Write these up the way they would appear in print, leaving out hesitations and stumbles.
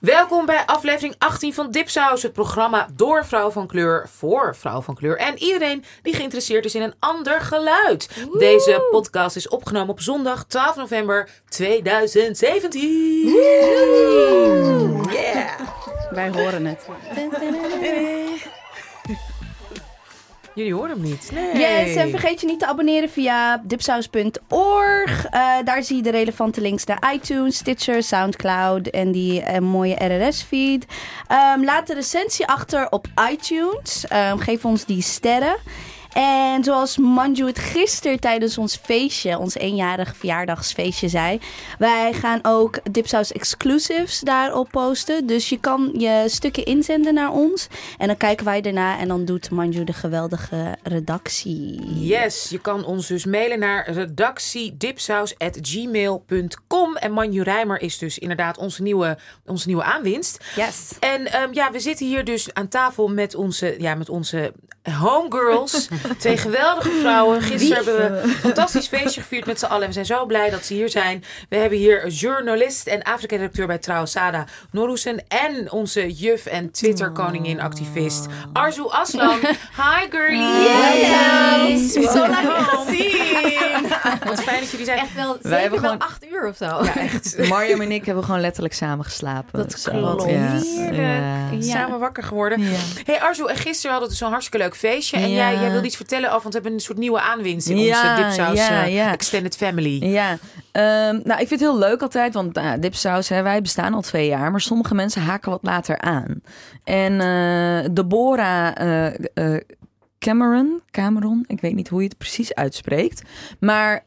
Welkom bij aflevering 18 van Dipsaus, het programma door vrouw van kleur voor vrouw van kleur en iedereen die geïnteresseerd is in een ander geluid. Woe! Deze podcast is opgenomen op zondag 12 november 2017. Woe! Yeah. Wij horen het. Jullie horen hem niet. Nee. Yes, en vergeet je niet te abonneren via dipsaus.org. Daar zie je de relevante links naar iTunes, Stitcher, Soundcloud en die mooie RSS-feed. Laat de recensie achter op iTunes. Geef ons die sterren. En zoals Manju het gisteren tijdens ons feestje, ons eenjarig verjaardagsfeestje zei. Wij gaan ook Dipsaus Exclusives daarop posten. Dus je kan je stukken inzenden naar ons. En dan kijken wij daarna en dan doet Manju de geweldige redactie. Yes, je kan ons dus mailen naar redactiedipsaus@gmail.com. En Manju Rijmer is dus inderdaad onze nieuwe aanwinst. Yes. En we zitten hier dus aan tafel met onze homegirls. Twee geweldige vrouwen. Gisteren hebben we een fantastisch feestje gevierd met z'n allen. En we zijn zo blij dat ze hier zijn. We hebben hier journalist en Afrika-redacteur bij Trouw, Sada Noroesen. En onze juf en Twitter-koningin-activist Arzu Aslan. Hi, girlies. Yes. Welkom. Zo lang gezien. Wat fijn dat jullie zijn. Echt wel, wij hebben gewoon 8 uur of zo. Ja, echt. Mariam en ik hebben gewoon letterlijk samen geslapen. Dat klopt. Ja. Samen wakker geworden. Ja. Hey Arzu, en gisteren hadden we zo'n hartstikke leuk feestje. En jij wilde iets vertellen over, want we hebben een soort nieuwe aanwinst in onze Dipsaus Extended Family. Ja, ik vind het heel leuk altijd, want Dipsaus, wij bestaan al 2 jaar, maar sommige mensen haken wat later aan. En Deborah Cameron, ik weet niet hoe je het precies uitspreekt, maar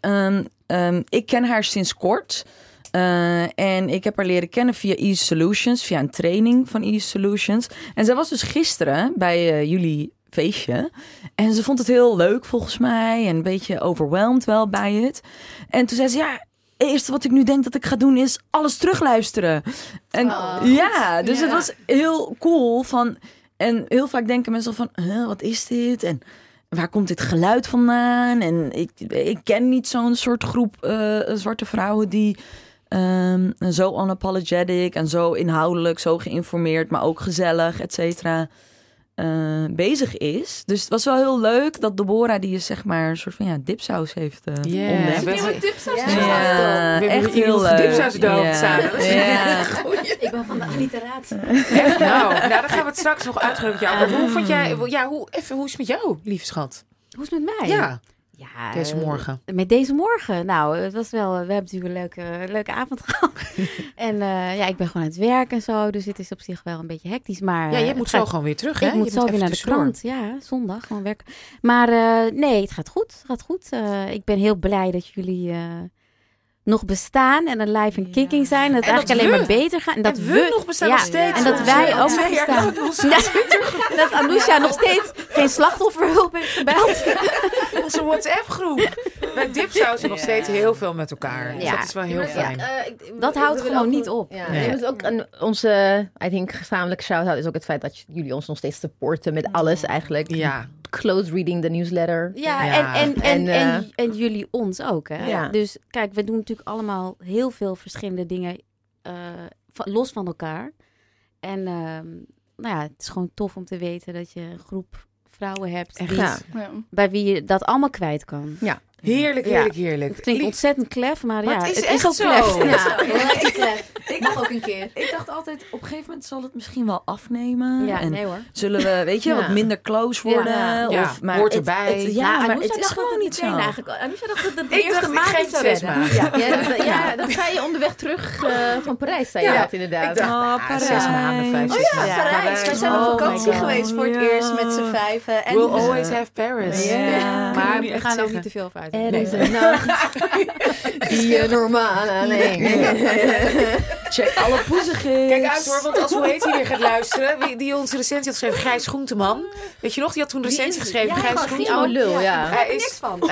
ik ken haar sinds kort. En ik heb haar leren kennen via e-Solutions, via een training van e-Solutions. En zij was dus gisteren bij jullie feestje. En ze vond het heel leuk volgens mij. En een beetje overwhelmed wel bij het. En toen zei ze, het eerste wat ik nu denk dat ik ga doen is alles terugluisteren. En het was heel cool. En heel vaak denken mensen van, wat is dit? En waar komt dit geluid vandaan? En ik ken niet zo'n soort groep zwarte vrouwen die zo unapologetic en zo inhoudelijk, zo geïnformeerd, maar ook gezellig, et cetera, bezig is. Dus het was wel heel leuk dat Deborah, die je zeg maar een soort van Dipsaus heeft ontdekt. Echt heel leuk. Dipsaus doopt samen. Ik ben van de alliteratie. Daar gaan we het straks nog uitgebreid over. Hoe vond jij? Hoe is het met jou, lieve schat? Hoe is het met mij? Ja, deze morgen. Met deze morgen. Nou, het was wel. We hebben natuurlijk een leuke avond gehad. En ik ben gewoon aan het werk en zo. Dus dit is op zich wel een beetje hectisch. Maar je moet zo gewoon weer terug. Ik moet zo weer naar de krant. Ja, zondag gewoon werken. Maar het gaat goed. Ik ben heel blij dat jullie nog bestaan en een live en kicking zijn. Dat het eigenlijk alleen maar beter gaat. En dat we nog bestaan nog steeds. En dat wij ook nog bestaan. Dat Anousha nog steeds geen slachtofferhulp heeft gebeld. Onze WhatsApp-groep. Wij Dipsaus nog steeds heel veel met elkaar. Dus dat is wel heel fijn. Dat houdt gewoon niet op. Onze, I think, gezamenlijke shout-out is ook het feit dat jullie ons nog steeds supporten met alles eigenlijk. Ja. Close reading de newsletter. En jullie ons ook. Hè? Ja. Dus kijk, we doen natuurlijk allemaal heel veel verschillende dingen los van elkaar. En het is gewoon tof om te weten dat je een groep vrouwen hebt bij wie je dat allemaal kwijt kan. Ja. Heerlijk. Het klinkt ontzettend klef, maar het is echt ook zo. Klef. Ik dacht ook een keer. Ik dacht altijd, op een gegeven moment zal het misschien wel afnemen. Ja, en nee hoor. Zullen we, wat minder close worden? Ja. Of, maar hoort erbij. Maar het is gewoon niet zo. Anousha dacht dat de eerste maand niet zou redden. Ja, dat zei je onderweg terug van Parijs, zei je dat inderdaad. Ik dacht, 6 maanden, 5. Oh ja, Parijs. We zijn op vakantie geweest voor het eerst met z'n 5. We'll always have Paris. Maar we gaan ook niet te veel uit. Die normale. Check alle poezigjes. Kijk uit hoor, want als hij weer gaat luisteren, die onze recensie had geschreven, Gijs Groenteman. Weet je nog, die had toen een recensie geschreven. Gijs Groenteman. Oh, lul, ja. Hij is niks van.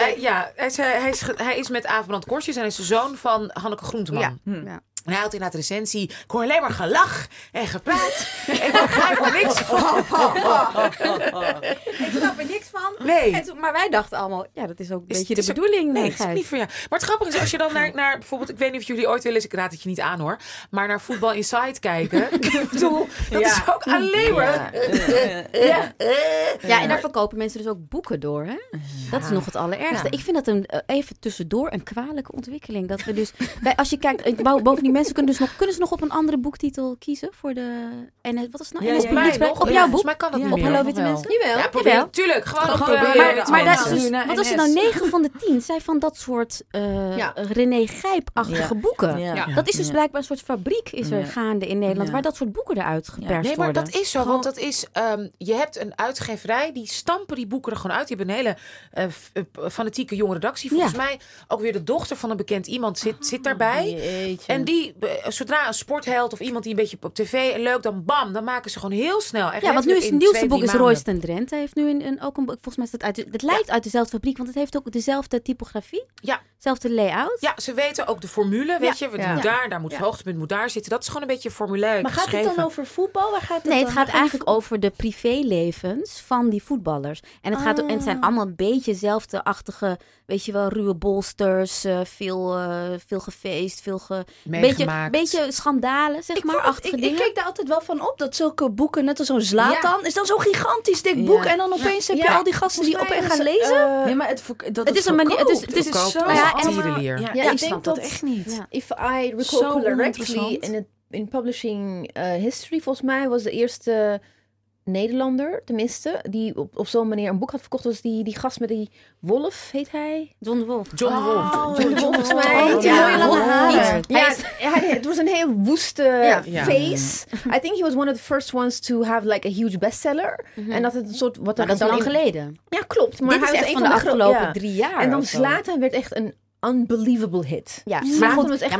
Hij is met Aaf Brandt Corstius en hij is de zoon van Hanneke Groenteman. Ja. En hij had inderdaad recensie. Ik hoor alleen maar gelach en gepraat. Ik begrijp er niks van. Ik snap er niks van. Nee. En toen, maar wij dachten allemaal, ja, dat is ook een beetje de bedoeling. Nee, dat is niet voor jou. Maar het grappige is, als je dan naar bijvoorbeeld, ik weet niet of jullie ooit willen, ik raad het je niet aan hoor, maar naar Voetbal Inside kijken. Ik bedoel, dat is ook alleen maar. Ja, en daar verkopen mensen dus ook boeken door, hè? Ja. Dat is nog het allerergste. Ja. Ik vind dat even tussendoor een kwalijke ontwikkeling. Dat we dus, als je kijkt, boven die mensen kunnen ze nog op een andere boektitel kiezen voor de. En wat is het nou? Op jouw boek? Maar kan dat op Hallo Witte Mensen? Jawel. Tuurlijk, gewoon proberen. Maar wat als je nou 9 van de 10 zijn van dat soort René Gijp-achtige boeken? Dat is dus blijkbaar een soort fabriek is er gaande in Nederland waar dat soort boeken eruit geperst worden. Nee, maar dat is zo, want dat is. Je hebt een uitgeverij die stampen die boeken er gewoon uit. Die hebben een hele fanatieke jonge redactie. Volgens mij ook weer de dochter van een bekend iemand zit daarbij. Jeetje. En die, zodra een sportheld of iemand die een beetje op tv en leuk, dan bam, dan maken ze gewoon heel snel. Ja, want nu is het nieuwste boek is Royston Drenthe. Heeft nu ook een boek, volgens mij is dat het lijkt uit dezelfde fabriek, want het heeft ook dezelfde typografie. Ja. Zelfde layout. Ja, ze weten ook de formule, weet je. Moet daar moet het hoogtepunt, moet daar zitten. Dat is gewoon een beetje formulair. Maar gaat het dan over voetbal? Waar gaat het nee, het gaat eigenlijk over de privélevens van die voetballers. En het gaat, en het zijn allemaal een beetje zelfde-achtige, weet je wel, ruwe bolsters, veel gefeest, beetje schandalen, zeg maar, achtige dingen. Ik kijk daar altijd wel van op, dat zulke boeken, net als zo'n Zlatan, is dan zo'n gigantisch dik boek. En dan opeens heb je al die gasten die op en gaan lezen. Nee, maar het is een manier. Het is zo tierenlier. Ja, ik denk dat echt niet. Ja. If I recall correctly, in publishing history, volgens mij was de eerste Nederlander, tenminste, die op zo'n manier een boek had verkocht, was die gast met die wolf, heet hij? John de Wolf. John de Wolf, volgens mij. Het was een heel woeste face. I think he was one of the first ones to have like a huge bestseller. Mm-hmm. En dat het een soort wat dat is lang geleden. Ja, klopt. Maar hij was echt van de afgelopen 3 jaar. En dan Zlatan werd echt een unbelievable hit. Ja,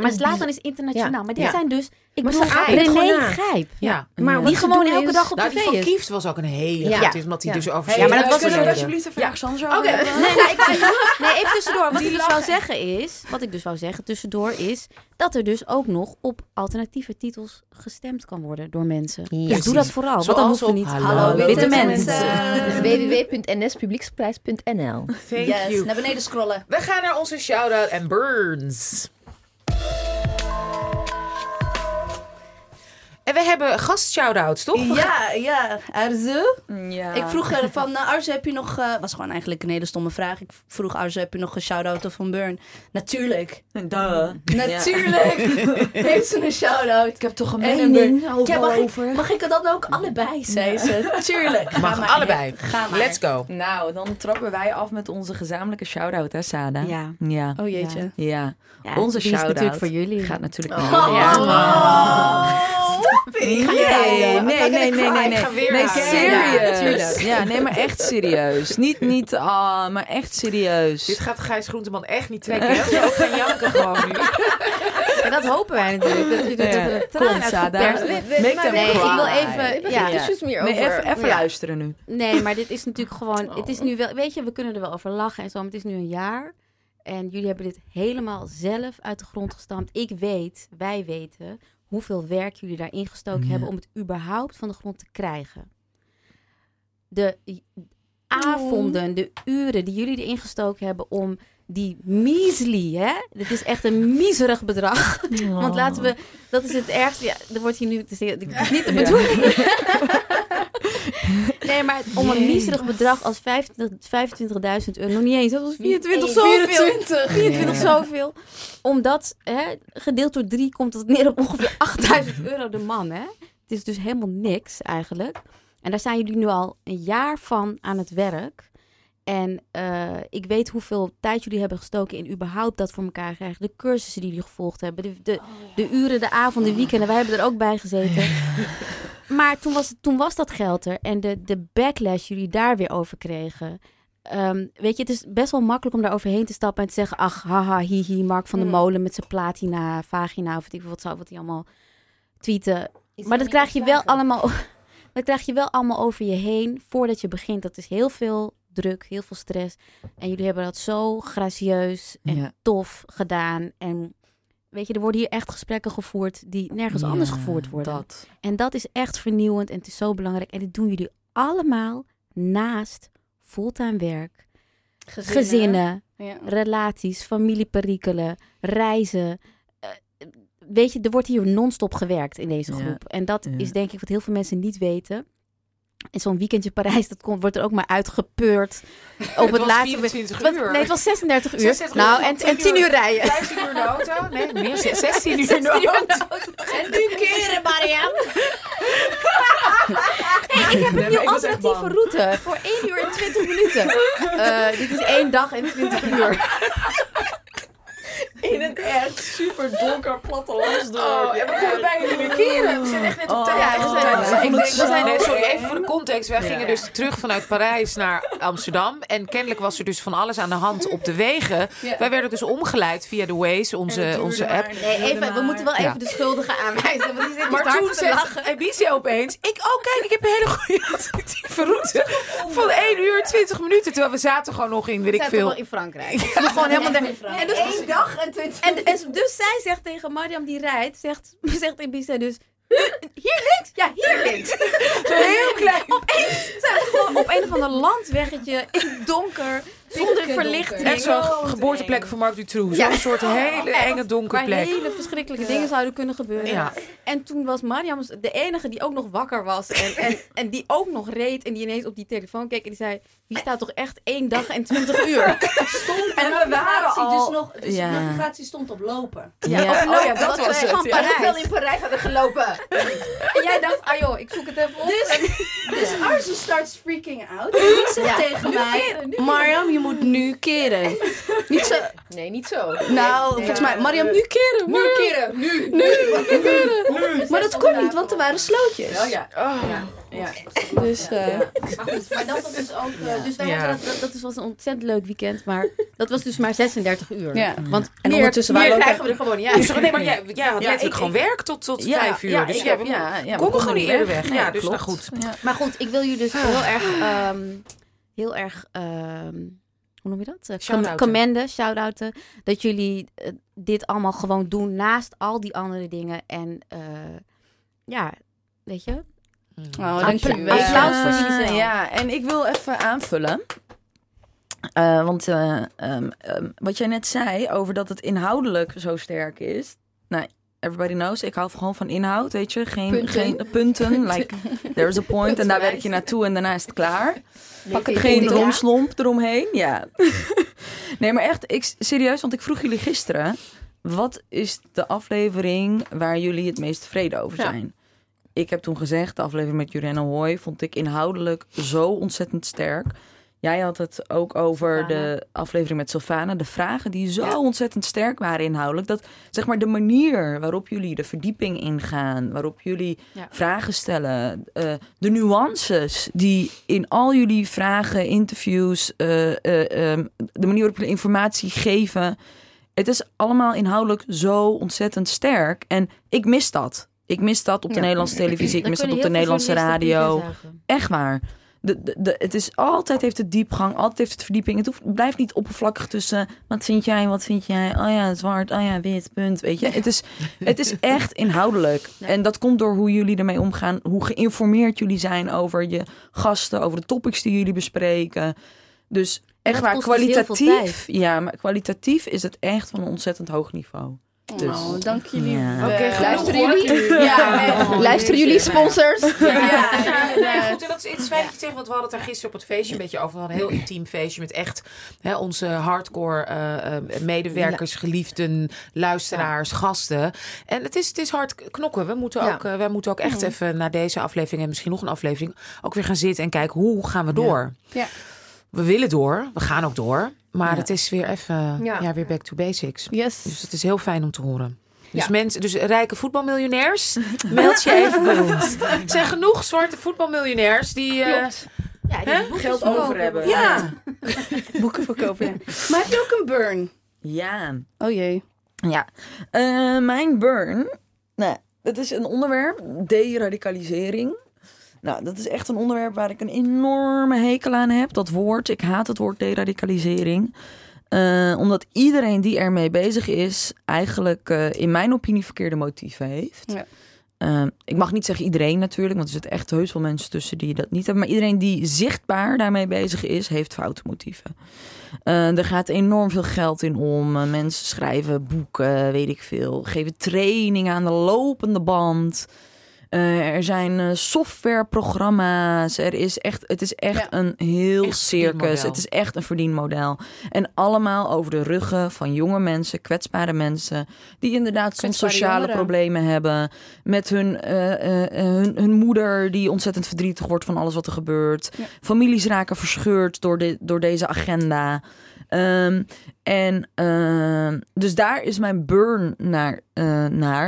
maar Zlatan is internationaal. Ja. Maar dit zijn dus. Ik bedoel, René Gijp. Ja. Maar die gewoon elke dag op tv is. Van Kieft was ook een hele goed, omdat hij dus over. Ja, maar dat was dus alsjeblieft even ergens anders over. Nee, even tussendoor. Wat ik dus wou zeggen is, dat er dus ook nog op alternatieve titels gestemd kan worden door mensen. Ja, dus doe dat vooral, want dan hoeven we niet. Hallo Witte Mensen. www.nspublieksprijs.nl Thank you. Naar beneden scrollen. We gaan naar onze shout-out en burns. En we hebben gast-shout-outs, toch? Ja, Arzu. Ja. Ik vroeg van, Arzu, heb je nog... was gewoon eigenlijk een hele stomme vraag. Ik vroeg, Arzu, heb je nog een shout-out of een burn? Natuurlijk. Duh. Natuurlijk. Ja. Heeft ze een shout-out? Ik heb toch een mening over. Mag ik er dan ook allebei, zei ze. Tuurlijk. Mag allebei. Ga maar. Let's go. Nou, dan trappen wij af met onze gezamenlijke shout-out, hè, Sada? Ja. Oh, jeetje. Ja. Onze shout-out natuurlijk voor jullie. Gaat natuurlijk Nee, serieus. Ja, nee, maar echt serieus. Niet, maar echt serieus. Dit gaat Gijs Groenteman echt niet trekken. Hij wil ook gaan janken gewoon nu. En dat hopen wij natuurlijk. Dat je doet traan uit ik wil even... Ja. Meer over. Even luisteren nu. Nee, maar dit is natuurlijk gewoon... Het is nu wel... Weet je, we kunnen er wel over lachen en zo, maar het is nu een jaar. En jullie hebben dit helemaal zelf uit de grond gestampt. Wij weten... hoeveel werk jullie daarin gestoken hebben om het überhaupt van de grond te krijgen. De avonden, de uren die jullie erin gestoken hebben om die measly, hè? Dit is echt een miserig bedrag. Oh. Want laten we, dat is het ergste. Ja, er wordt hier nu niet de bedoeling. Nee, maar om een miserig bedrag als 25.000 euro, nog niet eens, dat was 24 zoveel. Omdat, hè, gedeeld door 3 komt het neer op ongeveer 8.000 euro de man. Hè? Het is dus helemaal niks eigenlijk. En daar zijn jullie nu al een jaar van aan het werk. En ik weet hoeveel tijd jullie hebben gestoken in überhaupt dat voor elkaar krijgen. De cursussen die jullie gevolgd hebben, de uren, de avonden, de weekenden. Wij hebben er ook bij gezeten. Ja. Maar toen was dat geld er. En de backlash jullie daar weer over kregen. Weet je, het is best wel makkelijk om daar overheen te stappen en te zeggen... Ach, haha, hihi, Mark van der Molen met zijn platina, vagina... of wat die allemaal tweeten. Maar dat krijg je wel allemaal... Dat krijg je wel allemaal over je heen voordat je begint. Dat is heel veel druk, heel veel stress. En jullie hebben dat zo gracieus en tof gedaan. En Weet je, er worden hier echt gesprekken gevoerd die nergens anders gevoerd worden. Dat. En dat is echt vernieuwend en het is zo belangrijk. En dit doen jullie allemaal naast fulltime werk, gezinnen relaties, familieperikelen, reizen. Weet je, er wordt hier non-stop gewerkt in deze groep. En dat is denk ik wat heel veel mensen niet weten. En zo'n weekendje Parijs, dat wordt er ook maar uitgepeurd. Op het laatste 24 uur. Nee, het was 36 uur. 36 nou, en 10 uur rijden. 15 uur de auto. Nee, meer 16 uur de auto. En 10 keren, Mariam. Hey, ik heb een nieuw alternatieve route. Voor 1 uur en 20 minuten. Dit is 1 dag en 20 uur. In een echt super donker plattelandsdorp. Oh, en we kunnen bijna niet meer keren. We zijn echt net op tijd. Sorry, even voor de context. Wij gingen dus terug vanuit Parijs naar Amsterdam. En kennelijk was er dus van alles aan de hand op de wegen. Ja. Wij werden dus omgeleid via de Waze, onze app. Nee, even, we moeten wel even de schuldigen aanwijzen. Want die zitten maar toen zegt Ebice opeens... Kijk, ik heb een hele goede alternatieve route. Van 1 uur en 20 minuten. Terwijl we zaten gewoon nog in, weet ik veel. We zaten wel in Frankrijk. Gewoon helemaal en dus 1 dag... En dus zij zegt tegen Mariam die rijdt, zegt Ebice dus, hier links? Ja, hier links. Heel klein. Opeens zijn we gewoon op een of ander landweggetje in het donker, zonder verlichting. Echt zo'n geboorteplek van Mark Dutroux. Zo'n soort hele enge donkere plek. Waar hele verschrikkelijke dingen zouden kunnen gebeuren. Ja. En toen was Mariam de enige die ook nog wakker was. En die ook nog reed. En die ineens op die telefoon keek. En die zei, hier staat toch echt 1 dag en 20 uur. Stond en we waren al... Dus de navigatie stond op lopen. Ja. Ja. Dat was het. Ja. Hoeveel in Parijs hadden gelopen? En jij dacht, ik zoek het even op. Dus Arzu starts freaking out. En die zegt tegen mij, Mariam, je moet nu keren. Niet zo. Nee, niet zo. Nou, volgens mij, Mariam, nu keren. Nu keren. Maar dat kon niet, want er waren slootjes. Maar dat was dus ook... Dus wij hadden dat was een ontzettend leuk weekend, maar dat was dus maar 36 uur. Ja. Want meer krijgen we er gewoon niet uit. Nee, maar jij had letterlijk gewoon werk tot 5 uur. Dus we konden gewoon niet eerder weg. Ja, dus nou goed. Maar goed, ik wil jullie dus heel erg, hoe noem je dat? Commenden, shout-outen. Dat jullie dit allemaal gewoon doen naast al die andere dingen. En weet je. Oh, dank je wel. Applaus voor jullie. Ja, en ik wil even aanvullen. Want wat jij net zei over dat het inhoudelijk zo sterk is. Nou, everybody knows, ik hou gewoon van inhoud, weet je. Geen punten, like, there's a point. En daar werk je naartoe en daarna is het klaar. Pak het geen romslomp eromheen, Nee, maar echt, serieus, want ik vroeg jullie gisteren... wat is de aflevering waar jullie het meest tevreden over zijn? Ja. Ik heb toen gezegd, de aflevering met Jurena Hooy... vond ik inhoudelijk zo ontzettend sterk. Jij had het ook over de aflevering met Sylvana. De vragen die zo ontzettend sterk waren inhoudelijk. Dat zeg maar de manier waarop jullie de verdieping ingaan. Waarop jullie vragen stellen. De nuances die in al jullie vragen, interviews. De manier waarop jullie informatie geven. Het is allemaal inhoudelijk zo ontzettend sterk. En ik mis dat. Ik mis dat op de Nederlandse televisie. Ik mis dat op de Nederlandse radio. Echt waar. Het is altijd heeft het diepgang, altijd heeft het verdieping. Het blijft niet oppervlakkig tussen wat vind jij, wat vind jij. Oh ja, zwart, oh ja, wit, punt. Weet je, het is echt inhoudelijk. Ja. En dat komt door hoe jullie ermee omgaan, hoe geïnformeerd jullie zijn over je gasten, over de topics die jullie bespreken. Dus echt waar, kwalitatief. Ja, maar kwalitatief is het echt van een ontzettend hoog niveau. Dus. Oh, dank jullie. Ja. Oké, luisteren jullie? Luisteren jullie sponsors? Nee, goed. En dat is iets tegen, want we hadden het daar gisteren op het feestje een beetje over. We hadden een heel intiem feestje met echt onze hardcore medewerkers, geliefden, luisteraars, gasten. En het is hard knokken. We moeten ook, echt even na deze aflevering en misschien nog een aflevering ook weer gaan zitten en kijken hoe gaan we door. Ja. We willen door, we gaan ook door. Maar het is weer even weer back to basics. Yes. Dus het is heel fijn om te horen. Dus, mensen, dus rijke voetbalmiljonairs, meld je even bij ons. Er zijn genoeg zwarte voetbalmiljonairs die... die geld over hebben. Ja. Boeken verkopen. Ja. Maar heb je ook een burn? Ja. Oh jee. Ja. Mijn burn... Nou, dat is een onderwerp. Deradicalisering. Nou, dat is echt een onderwerp waar ik een enorme hekel aan heb. Dat woord, ik haat het woord deradicalisering. Omdat iedereen die ermee bezig is, eigenlijk in mijn opinie verkeerde motieven heeft. Ja. Ik mag niet zeggen iedereen natuurlijk, want er zitten echt heus wel mensen tussen die dat niet hebben. Maar iedereen die zichtbaar daarmee bezig is, heeft foute motieven. Er gaat enorm veel geld in om. Mensen schrijven boeken, weet ik veel. Geven trainingen aan de lopende band. Er zijn softwareprogramma's. Het is echt een heel echt circus. Het is echt een verdienmodel. En allemaal over de ruggen van jonge mensen, kwetsbare mensen. Die inderdaad soms sociale problemen hebben. Met hun moeder die ontzettend verdrietig wordt van alles wat er gebeurt. Ja. Families raken verscheurd door deze agenda. Dus daar is mijn burn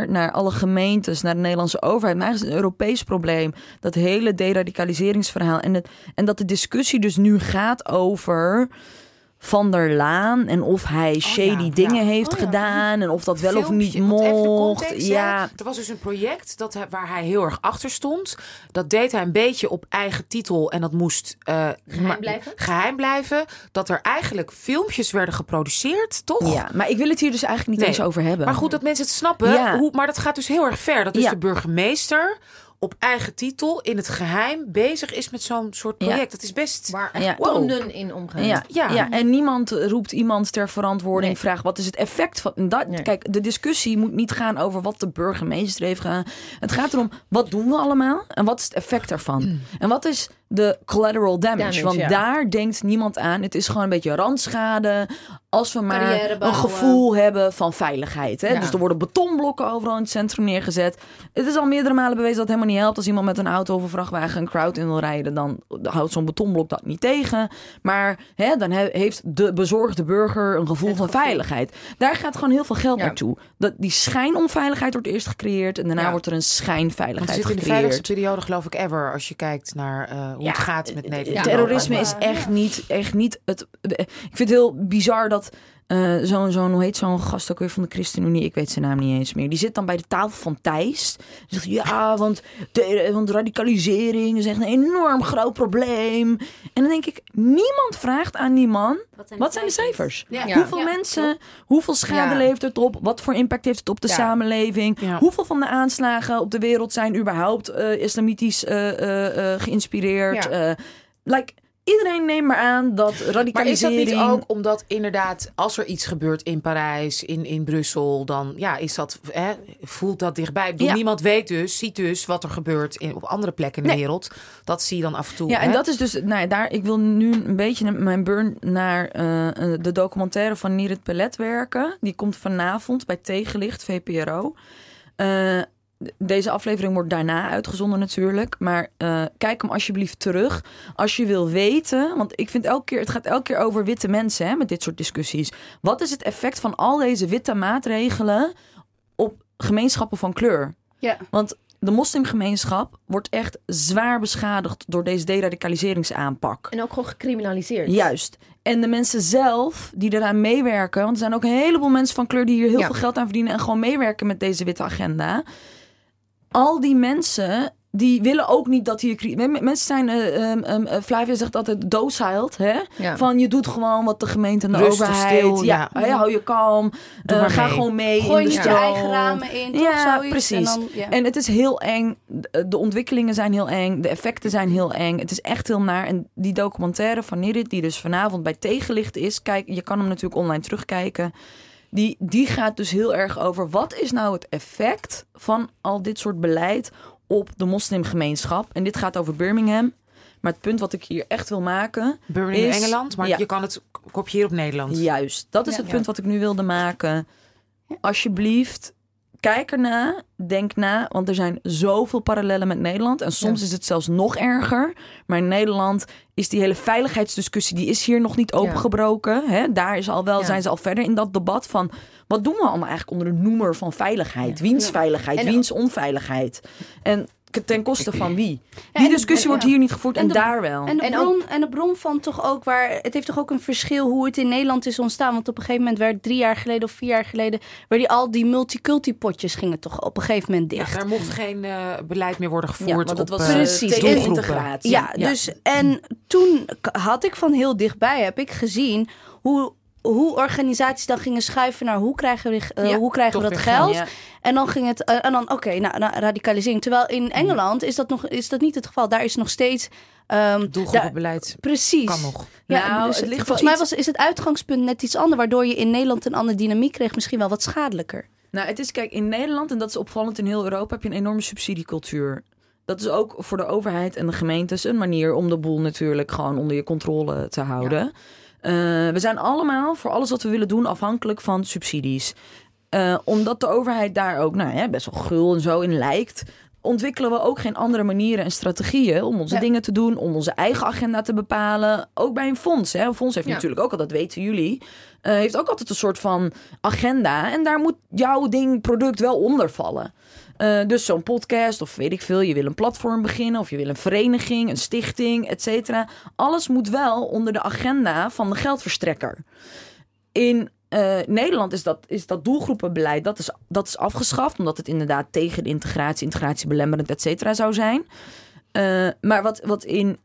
naar alle gemeentes, naar de Nederlandse overheid. Maar eigenlijk is het een Europees probleem, dat hele deradicaliseringsverhaal. En dat de discussie dus nu gaat over Van der Laan en of hij shady dingen heeft gedaan en of dat wel filmpje, of niet mocht. Er was dus een project waar hij heel erg achter stond. Dat deed hij een beetje op eigen titel en dat moest geheim blijven. Dat er eigenlijk filmpjes werden geproduceerd, toch? Ja, maar ik wil het hier dus eigenlijk niet eens over hebben. Maar goed, dat mensen het snappen. Ja. Maar dat gaat dus heel erg ver. Dat is de burgemeester op eigen titel, in het geheim, bezig is met zo'n soort project. Ja. Dat is best waar tonnen in omgaan. Ja, en niemand roept iemand ter verantwoording. Nee. Vraagt, wat is het effect van dat? Nee. Kijk, de discussie moet niet gaan over wat de burgemeester heeft gedaan. Het gaat erom, wat doen we allemaal? En wat is het effect daarvan? En wat is de collateral damage? Want daar denkt niemand aan. Het is gewoon een beetje randschade. Als we maar een gevoel hebben van veiligheid. Hè? Ja. Dus er worden betonblokken overal in het centrum neergezet. Het is al meerdere malen bewezen dat het helemaal niet helpt. Als iemand met een auto of een vrachtwagen een crowd in wil rijden, dan houdt zo'n betonblok dat niet tegen. Maar hè, dan heeft de bezorgde burger een gevoel van veiligheid. Daar gaat gewoon heel veel geld naartoe. Die schijnonveiligheid wordt eerst gecreëerd en daarna wordt er een schijnveiligheid gecreëerd. Het zit in de veiligste periode geloof ik ever als je kijkt naar hoe het gaat met Nederland. Terrorisme is echt niet het. Ik vind het heel bizar dat hoe heet zo'n gast ook weer van de ChristenUnie? Ik weet zijn naam niet eens meer. Die zit dan bij de tafel van Thijs. Die zegt, want radicalisering is echt een enorm groot probleem. En dan denk ik, niemand vraagt aan die man, wat zijn de cijfers? Ja. Hoeveel mensen, hoeveel schade levert het op? Wat voor impact heeft het op de samenleving? Ja. Hoeveel van de aanslagen op de wereld zijn überhaupt islamitisch geïnspireerd? Ja. Iedereen neemt maar aan dat radicalisering. Maar is dat niet ook omdat inderdaad, als er iets gebeurt in Parijs, in Brussel, dan is dat, voelt dat dichtbij. Ik bedoel, niemand ziet dus wat er gebeurt op andere plekken in de wereld. Dat zie je dan af en toe. Ja, en dat is dus, ik wil nu een beetje mijn burn naar de documentaire van Nirit Peled werken. Die komt vanavond bij Tegenlicht, VPRO. Deze aflevering wordt daarna uitgezonden natuurlijk. Maar kijk hem alsjeblieft terug. Als je wil weten. Want ik vind het gaat elke keer over witte mensen. Hè, met dit soort discussies. Wat is het effect van al deze witte maatregelen op gemeenschappen van kleur? Ja. Want de moslimgemeenschap wordt echt zwaar beschadigd door deze deradicaliseringsaanpak. En ook gewoon gecriminaliseerd. Juist. En de mensen zelf die eraan meewerken. Want er zijn ook een heleboel mensen van kleur die hier heel veel geld aan verdienen. En gewoon meewerken met deze witte agenda. Al die mensen, die willen ook niet dat hier. Mensen zijn, Flavia zegt altijd dociled, hè? Ja. Van je doet gewoon wat de gemeente en de Rustig overheid. Stil, hou je kalm. Ga gewoon mee. Gooi niet je eigen ramen in. Ja, toch, precies. En het is heel eng. De ontwikkelingen zijn heel eng. De effecten zijn heel eng. Het is echt heel naar. En die documentaire van Nirit, die dus vanavond bij Tegenlicht is. Kijk, je kan hem natuurlijk online terugkijken. Die gaat dus heel erg over wat is nou het effect van al dit soort beleid op de moslimgemeenschap. En dit gaat over Birmingham. Maar het punt wat ik hier echt wil maken Birmingham is Engeland, maar je kan het kopiëren op Nederland. Juist, dat is het punt wat ik nu wilde maken. Alsjeblieft, kijk erna, denk na, want er zijn zoveel parallellen met Nederland. En soms is het zelfs nog erger. Maar in Nederland is die hele veiligheidsdiscussie, die is hier nog niet opengebroken. Hè? Daar is al wel, zijn ze al verder in dat debat van, wat doen we allemaal eigenlijk onder de noemer van veiligheid? Wiens veiligheid, wiens onveiligheid? En ten koste van wie? Die discussie wordt hier niet gevoerd en daar wel. En de bron van toch ook waar. Het heeft toch ook een verschil hoe het in Nederland is ontstaan. Want op een gegeven moment werd 3 jaar geleden of 4 jaar geleden. Al die multiculti-potjes gingen toch op een gegeven moment dicht. Ja, er mocht geen beleid meer worden gevoerd. Ja, dat was tegen integratie. Ja, dus. En toen had ik van heel dichtbij heb ik gezien hoe hoe organisaties dan gingen schuiven naar hoe krijgen we dat geld. Ja. En dan ging het... radicalisering. Terwijl in Engeland is dat niet het geval. Daar is nog steeds... doelgroepenbeleid. Precies. Kan nog. Ja, nou, dus volgens mij is het uitgangspunt net iets anders, waardoor je in Nederland een andere dynamiek kreeg, misschien wel wat schadelijker. Nou, het is, kijk, in Nederland, en dat is opvallend in heel Europa, heb je een enorme subsidiecultuur. Dat is ook voor de overheid en de gemeentes een manier om de boel natuurlijk gewoon onder je controle te houden. Ja. We zijn allemaal voor alles wat we willen doen afhankelijk van subsidies. Omdat de overheid daar ook best wel gul en zo in lijkt, ontwikkelen we ook geen andere manieren en strategieën om onze dingen te doen, om onze eigen agenda te bepalen. Ook bij een fonds. Hè. Een fonds heeft natuurlijk ook al, dat weten jullie, heeft ook altijd een soort van agenda. En daar moet jouw product wel onder vallen. Dus zo'n podcast of weet ik veel, je wil een platform beginnen of je wil een vereniging, een stichting, et cetera. Alles moet wel onder de agenda van de geldverstrekker. In Nederland is dat doelgroepenbeleid, dat is afgeschaft, omdat het inderdaad tegen de integratie belemmerend, et cetera, zou zijn. Maar wat er in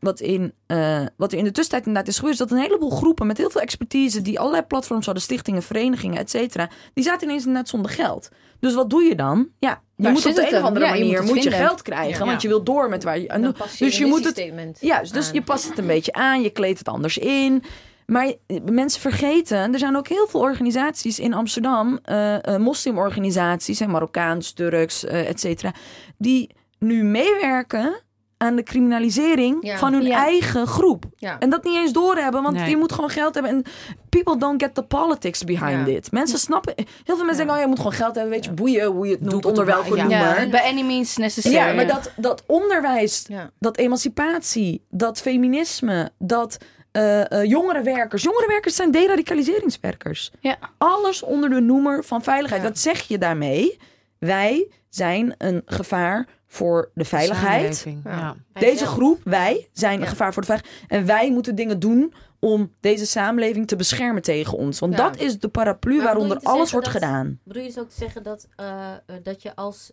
de tussentijd inderdaad is gebeurd, is dat een heleboel groepen met heel veel expertise, die allerlei platforms hadden, stichtingen, verenigingen, et cetera, die zaten ineens inderdaad zonder geld. Dus wat doe je dan? Ja, je moet op de een of andere manier je geld krijgen, want je wil door met waar je aan doet. Dus je moet het. Ja, dus je past het een beetje aan, je kleedt het anders in. Maar mensen vergeten, er zijn ook heel veel organisaties in Amsterdam, moslimorganisaties, Marokkaans, Turks, et cetera, die nu meewerken aan de criminalisering van hun eigen groep. Ja. En dat niet eens doorhebben, want je moet gewoon geld hebben. En people don't get the politics behind it. Mensen snappen... Heel veel mensen denken, je moet gewoon geld hebben, weet je, boeien hoe je het noemt, onder welke noemer. Ja. By any means necessary. Ja, maar dat onderwijs, dat emancipatie, dat feminisme, dat... jongerenwerkers. Jongerenwerkers zijn deradicaliseringswerkers. Ja. Alles onder de noemer van veiligheid. Wat zeg je daarmee? Wij zijn een gevaar voor de veiligheid. Ja. Deze groep, wij, zijn een gevaar voor de veiligheid. En wij moeten dingen doen om deze samenleving te beschermen tegen ons. Want dat is de paraplu waaronder alles wordt gedaan. Bedoel je dus ook te zeggen dat je als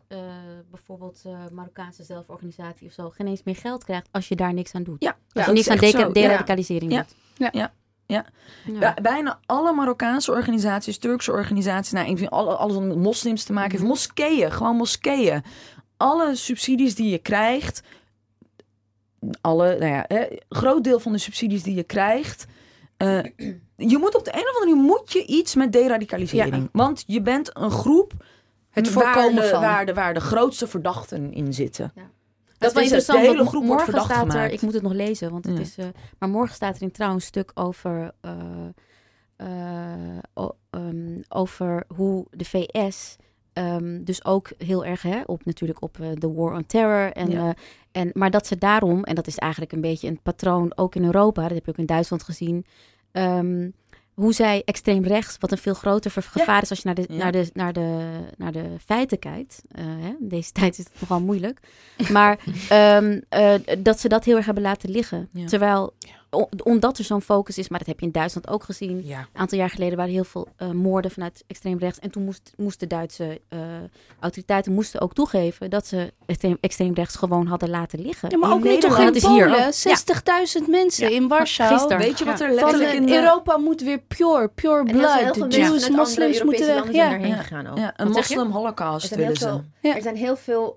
bijvoorbeeld Marokkaanse zelforganisatie of zo geen eens meer geld krijgt als je daar niks aan doet? Ja. Als je niks aan deradicalisering doet. Ja. Bijna alle Marokkaanse organisaties, Turkse organisaties, alles wat met moslims te maken heeft, moskeeën, gewoon moskeeën. Alle subsidies die je krijgt, groot deel van de subsidies die je krijgt, je moet op de een of andere manier iets met deradicalisering. Ja. Want je bent een groep waar de grootste verdachten in zitten. Ja. Dat is wel interessant, de hele groep wordt verdacht gemaakt. Ik moet het nog lezen, want het is... maar morgen staat er in Trouw een stuk over... over hoe de VS... dus ook heel erg op de war on terror. Maar dat ze daarom... En dat is eigenlijk een beetje een patroon ook in Europa. Dat heb je ook in Duitsland gezien. Hoe zij extreem rechts, wat een veel groter gevaar is als je naar de feiten kijkt. In deze tijd is het nogal moeilijk. Maar dat ze dat heel erg hebben laten liggen. Ja. Terwijl, omdat er zo'n focus is, maar dat heb je in Duitsland ook gezien. Ja. Een aantal jaar geleden waren heel veel moorden vanuit extreem rechts. En toen moesten de Duitse autoriteiten ook toegeven dat ze extreem rechts gewoon hadden laten liggen. Ja, maar ook niet toch in Polen. 60.000 mensen in Warschau. Gisteren. Weet je wat er letterlijk in Europa moet weer pure blood. Jews, moslims moeten weg. Een moslim-holocaust willen ze. Er zijn heel veel...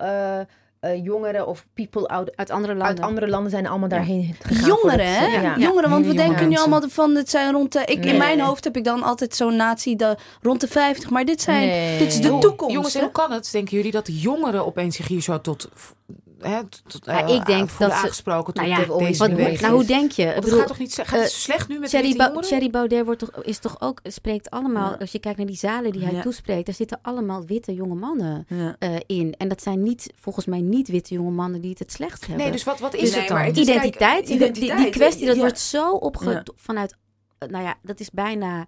jongeren of people uit andere landen. Zijn allemaal daarheen gegaan. Jongeren, hè? Jongeren, want we denken nu allemaal van... Het zijn rond de... in mijn hoofd heb ik dan altijd zo'n natie rond de 50. Maar dit is de toekomst. Jongens, hoe kan het, denken jullie, dat jongeren opeens zich hier zo tot... ik denk dat aangesproken ze, tot deze beweging. Nou, hoe denk je? Het gaat toch niet slecht nu met die jongeren? Thierry Baudet spreekt allemaal... Als je kijkt naar die zalen die hij toespreekt... Daar zitten allemaal witte jonge mannen in. En dat zijn volgens mij niet witte jonge mannen die het slecht hebben. Nee, dus wat is het dan? Identiteit. Die kwestie, dat wordt zo vanuit... dat is bijna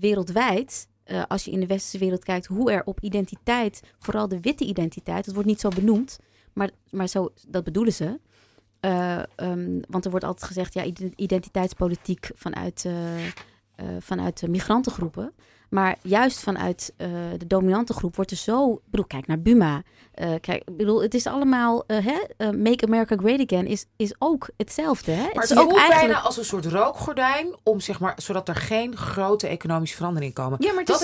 wereldwijd... als je in de westerse wereld kijkt hoe er op identiteit... vooral de witte identiteit, dat wordt niet zo benoemd... Maar zo, dat bedoelen ze. Want er wordt altijd gezegd... identiteitspolitiek vanuit migrantengroepen. Maar juist vanuit de dominante groep wordt er zo... Ik bedoel, kijk naar Buma. Het is allemaal... Make America Great Again is ook hetzelfde. Hè? Maar het is ook eigenlijk... bijna als een soort rookgordijn... om zeg maar, zodat er geen grote economische veranderingen komen. Ja, maar het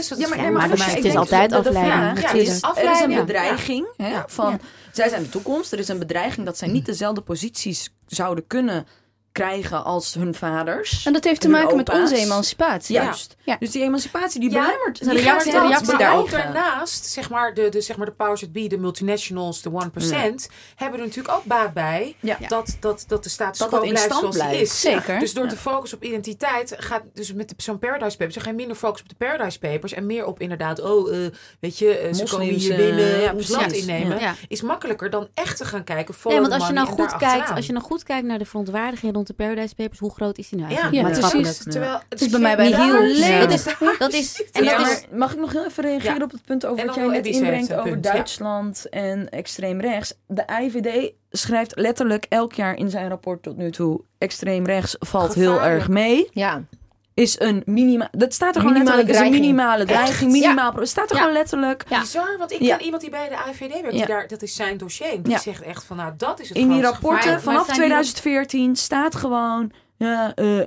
is altijd afleiding. Ja, het is afleiding. Er is een bedreiging. Ja. Hè, van, ja. Zij zijn de toekomst. Er is een bedreiging dat zij niet dezelfde posities zouden kunnen... krijgen als hun vaders. En dat heeft te maken met onze emancipatie. Juist. Ja. Dus die emancipatie die belemmert. Ja, de reactie maar ook daarnaast, zeg maar de powers that be, de multinationals, de 1%, hebben er natuurlijk ook baat bij dat de status quo blijft zoals het is. Zeker. Dus door te focussen op identiteit gaat dus met zo'n Paradise Papers, er geen minder focus op de Paradise Papers en meer op inderdaad, ze komen hier binnen, ons land innemen, is makkelijker dan echt te gaan kijken voor want als je nou goed kijkt naar de verontwaardiging de Paradise Papers, hoe groot is die nou eigenlijk? Ja, precies. Terwijl het is bij mij bij heel leeg. Mag ik nog heel even reageren op het punt over wat jij net inbrengt over Duitsland en extreem rechts? De IVD schrijft letterlijk elk jaar in zijn rapport tot nu toe extreem rechts valt heel erg mee. Ja. Is een minimaal... Dat staat er gewoon letterlijk. Is een minimale dreiging. Minimaal... Het staat er gewoon letterlijk. Ja. Bizar, want ik ken iemand die bij de AIVD werkt. Ja. Dat is zijn dossier. Die zegt echt van, nou, dat is het. In die rapporten vanaf 2014 staat gewoon...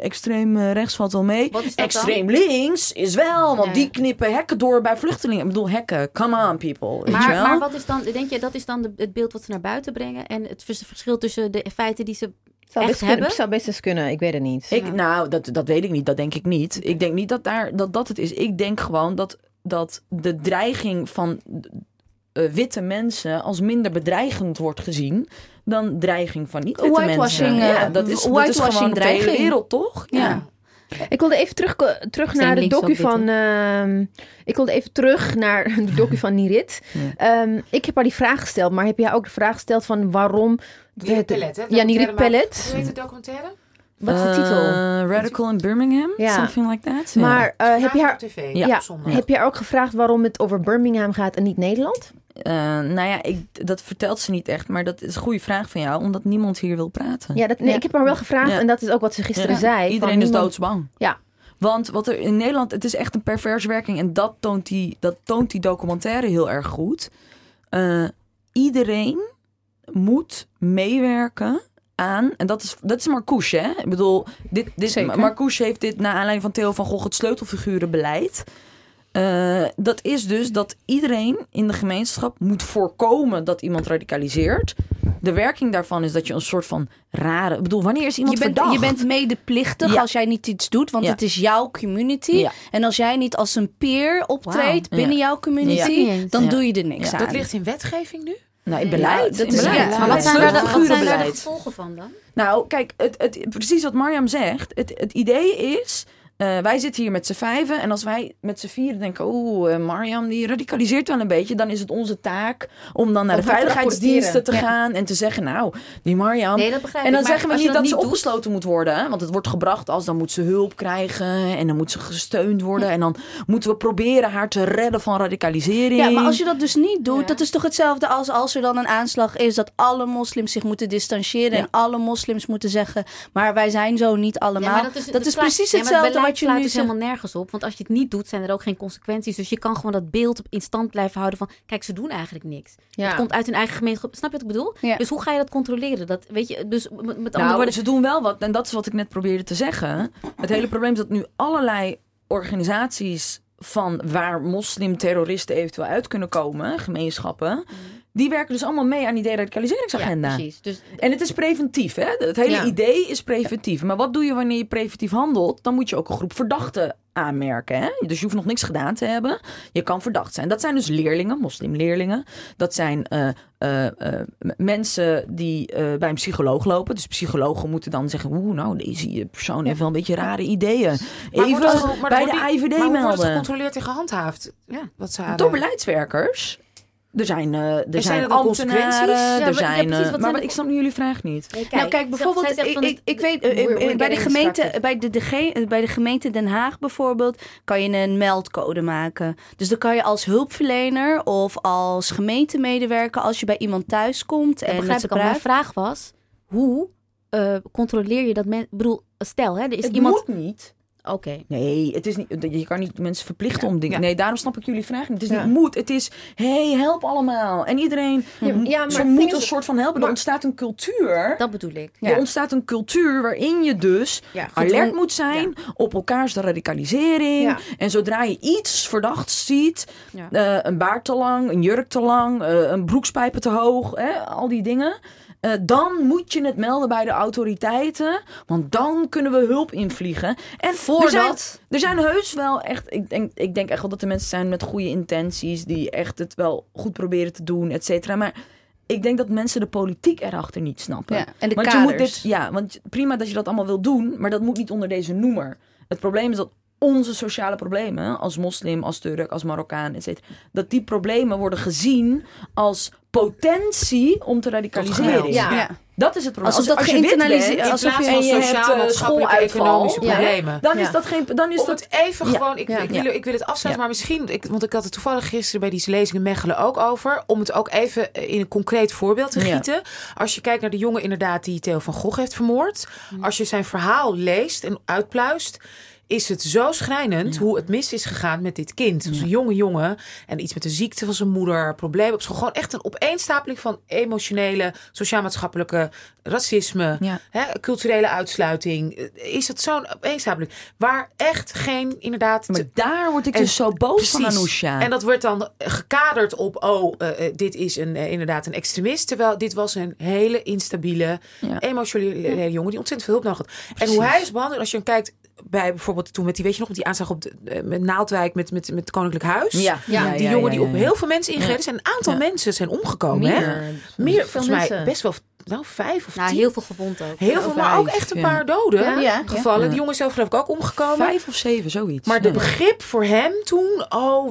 extreem rechts valt wel mee. Extreem links is wel, want die knippen hekken door bij vluchtelingen. Ik bedoel, hekken, come on people. Maar wat is dan, denk je, dat is dan het beeld wat ze naar buiten brengen? En het verschil tussen de feiten die ze... Zou best eens kunnen, ik weet het niet. Dat weet ik niet, dat denk ik niet. Ik denk niet dat het is. Ik denk gewoon dat de dreiging van witte mensen als minder bedreigend wordt gezien dan dreiging van niet-witte mensen. Ja, dat is gewoon de hele wereld, toch? Ja. Ik wilde even terug naar de docu van... Nirit. Ja. Ik heb haar die vraag gesteld. Maar heb jij ook de vraag gesteld van waarom... Nirit Peled, hè? Ja, Nirit Peled. Hoe heet de documentaire? Wat is de titel? Radical in Birmingham? Ja. Something like that? Ja. Maar heb je haar op tv, zondag. Heb je haar ook gevraagd waarom het over Birmingham gaat en niet Nederland? Dat vertelt ze niet echt. Maar dat is een goede vraag van jou. Omdat niemand hier wil praten. Ja, ik heb haar wel gevraagd. Ja. En dat is ook wat ze gisteren zei. Iedereen is doodsbang. Ja. Want wat er in Nederland... Het is echt een perverse werking. En dat toont die documentaire heel erg goed. Iedereen moet meewerken aan... En dat is Marcouch, hè? Ik bedoel, Marcouch heeft dit... naar aanleiding van Theo van Gogh het sleutelfigurenbeleid... dat is dus dat iedereen in de gemeenschap moet voorkomen dat iemand radicaliseert. De werking daarvan is dat je een soort van rare... Ik bedoel, wanneer is iemand verdacht? Je bent medeplichtig als jij niet iets doet, want het is jouw community. Ja. En als jij niet als een peer optreedt binnen jouw community, dan doe je er niks aan. Dat ligt in wetgeving nu? Nou, in beleid. Wat zijn daar de gevolgen van dan? Nou, kijk, precies wat Marjam zegt. Het idee is... wij zitten hier met z'n vijven en als wij met z'n vieren denken... Marjam die radicaliseert wel een beetje... dan is het onze taak om dan naar de veiligheidsdiensten te gaan... en te zeggen, nou, die Marjam... Nee, dat begrijp ik. En dan zeggen we niet dat ze opgesloten moet worden. Want het wordt gebracht als dan moet ze hulp krijgen... en dan moet ze gesteund worden... en dan moeten we proberen haar te redden van radicalisering. Ja, maar als je dat dus niet doet... dat is toch hetzelfde als er dan een aanslag is... dat alle moslims zich moeten distancieren... en alle moslims moeten zeggen... maar wij zijn zo niet allemaal. Ja, dat is precies hetzelfde... Het slaat dus helemaal nergens op. Want als je het niet doet, zijn er ook geen consequenties. Dus je kan gewoon dat beeld in stand blijven houden van... kijk, ze doen eigenlijk niks. Ja. Het komt uit hun eigen gemeenschap. Snap je wat ik bedoel? Ja. Dus hoe ga je dat controleren? Dat, weet je, dus met andere woorden... Ze doen wel wat. En dat is wat ik net probeerde te zeggen. Het hele probleem is dat nu allerlei organisaties... van waar moslimterroristen eventueel uit kunnen komen... gemeenschappen... Die werken dus allemaal mee aan die deradicaliseringsagenda. Ja, precies. Dus en het is preventief, hè? Het hele idee is preventief. Maar wat doe je wanneer je preventief handelt? Dan moet je ook een groep verdachten aanmerken, hè? Dus je hoeft nog niks gedaan te hebben. Je kan verdacht zijn. Dat zijn dus leerlingen, moslimleerlingen. Dat zijn mensen die bij een psycholoog lopen. Dus psychologen moeten dan zeggen... nou, deze persoon heeft wel een beetje rare ideeën. Even bij de IVD melden. Maar wordt het gecontroleerd en gehandhaafd? Ja. Door beleidswerkers... Er zijn ambtenaren, er zijn... Maar ik snap nu jullie vraag niet. Nee, kijk, bijvoorbeeld... Ik weet, bij de gemeente Den Haag bijvoorbeeld... kan je een meldcode maken. Dus dan kan je als hulpverlener of als gemeentemedewerker... als je bij iemand thuis komt... en begrijp ik al. Mijn vraag was... hoe controleer je dat... Stel, hè, er is iemand... Het moet niet... Oké. Nee, het is niet, je kan niet mensen verplichten om dingen... Ja. Nee, daarom snap ik jullie vraag niet. Het is niet moet, het is... Hé, help allemaal. En iedereen... Ja, ze moeten een soort van helpen. Maar, er ontstaat een cultuur... Dat bedoel ik. Ja. Er ontstaat een cultuur waarin je dus alert moet zijn... op elkaars radicalisering. Ja. En zodra je iets verdachts ziet... een baard te lang, een jurk te lang... een broekspijpen te hoog, al die dingen... dan moet je het melden bij de autoriteiten. Want dan kunnen we hulp invliegen. En er zijn heus wel echt... Ik denk echt wel dat er mensen zijn met goede intenties... die echt het wel goed proberen te doen, et cetera. Maar ik denk dat mensen de politiek erachter niet snappen. Ja, en de kaders. Want prima dat je dat allemaal wil doen... maar dat moet niet onder deze noemer. Het probleem is dat onze sociale problemen... als moslim, als Turk, als Marokkaan, et cetera... dat die problemen worden gezien als... potentie om te radicaliseren. Ja. Dat is het probleem. Als je wit bent, in plaats van sociaal, maatschappelijke, economische problemen. Dan is dat geen... Dan is om dat... het even gewoon... Ik wil het afsluiten, maar misschien... want ik had het toevallig gisteren bij die lezing in Mechelen ook over... om het ook even in een concreet voorbeeld te gieten. Ja. Als je kijkt naar de jongen inderdaad die Theo van Gogh heeft vermoord... als je zijn verhaal leest en uitpluist... is het zo schrijnend hoe het mis is gegaan met dit kind. Het was een jonge jongen en iets met de ziekte van zijn moeder, problemen op school. Gewoon echt een opeenstapeling van emotionele, sociaal-maatschappelijke racisme, culturele uitsluiting. Is dat zo'n opeenstapeling? Waar echt geen inderdaad... Maar daar word ik dus zo boos van, Anousha. En dat wordt dan gekaderd op, dit is inderdaad een extremist. Terwijl dit was een hele instabiele, emotionele jongen die ontzettend veel hulp nodig had. Precies. En hoe hij is behandeld, als je dan kijkt... bij bijvoorbeeld toen met die, weet je nog, met die aanslag op met Naaldwijk, met het Koninklijk Huis. Die jongen die op heel veel mensen ingereden zijn. Een aantal mensen zijn omgekomen. Meer volgens mij mensen. Best wel... Nou, 5 of 10. Heel veel gewond ook. Heel veel, maar ook echt een paar doden gevallen. Die jongen is zelf geloof ik ook omgekomen. 5 of 7, zoiets. Maar de begrip voor hem toen...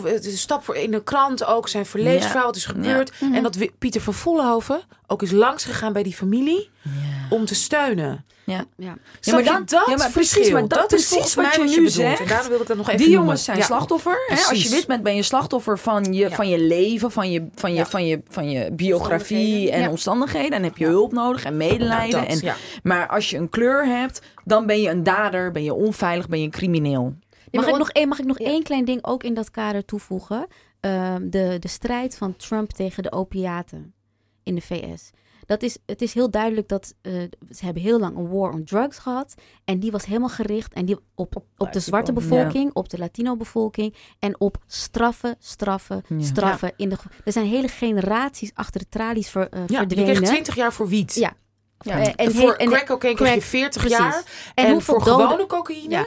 het is een stap voor in de krant ook. Zijn verleensverhaal, wat is gebeurd. En dat Pieter van Vollenhoven ook is langsgegaan bij die familie... om te steunen. Maar dan, dat verschil, maar dat is precies wat je nu zegt. En daarom wil ik dat nog even die jongens zijn slachtoffer. Hè? Als je wit bent, ben je slachtoffer van je leven, van je biografie en omstandigheden. En heb je hulp nodig en medelijden. Maar als je een kleur hebt, dan ben je een dader, ben je onveilig, ben je een crimineel. Mag ik nog één klein ding ook in dat kader toevoegen? De strijd van Trump tegen de opiaten in de VS. Het is heel duidelijk dat ze hebben heel lang een war on drugs gehad. En die was helemaal gericht op de zwarte bevolking, op de Latino bevolking. En op straffen. Ja. Er zijn hele generaties achter de tralies verdwenen. Je kreeg 20 jaar voor wiet. Ja. En voor crack cocaine kreeg je 40 jaar. En voor gewone cocaïne... Ja.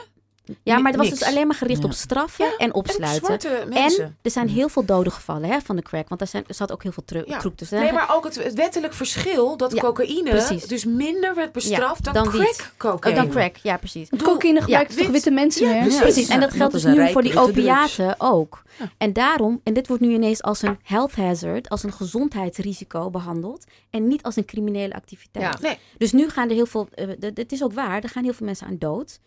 Ja, maar dat was dus alleen maar gericht op straffen en opsluiten. En er zijn heel veel doden gevallen van de crack. Want er zat ook heel veel troep tussen. Nee, maar ook het wettelijk verschil dat cocaïne dus minder werd bestraft dan crack-cocaïne. Dan crack, ja precies. Cocaïne gebruikt voor witte mensen. Precies. En dat geldt dus nu voor die opiaten ook. En daarom, en dit wordt nu ineens als een health hazard, als een gezondheidsrisico behandeld. En niet als een criminele activiteit. Dus nu gaan er heel veel, het is ook waar, er gaan heel veel mensen aan dood.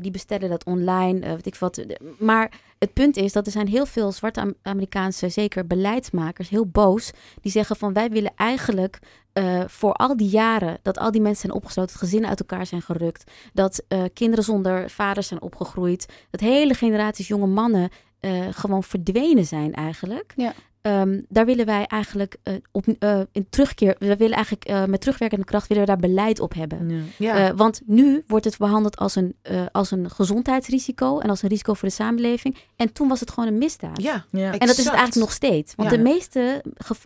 Die bestellen dat online, weet ik wat. Maar het punt is dat er zijn heel veel zwarte Amerikaanse, zeker beleidsmakers, heel boos. Die zeggen van wij willen eigenlijk voor al die jaren dat al die mensen zijn opgesloten, gezinnen uit elkaar zijn gerukt. Dat kinderen zonder vaders zijn opgegroeid. Dat hele generaties jonge mannen gewoon verdwenen zijn eigenlijk. Ja. Daar willen wij eigenlijk met terugwerkende kracht willen we daar beleid op hebben. Ja. Ja. Want nu wordt het behandeld als een gezondheidsrisico en als een risico voor de samenleving. En toen was het gewoon een misdaad. Ja. Ja. En dat is het eigenlijk nog steeds. Want de meeste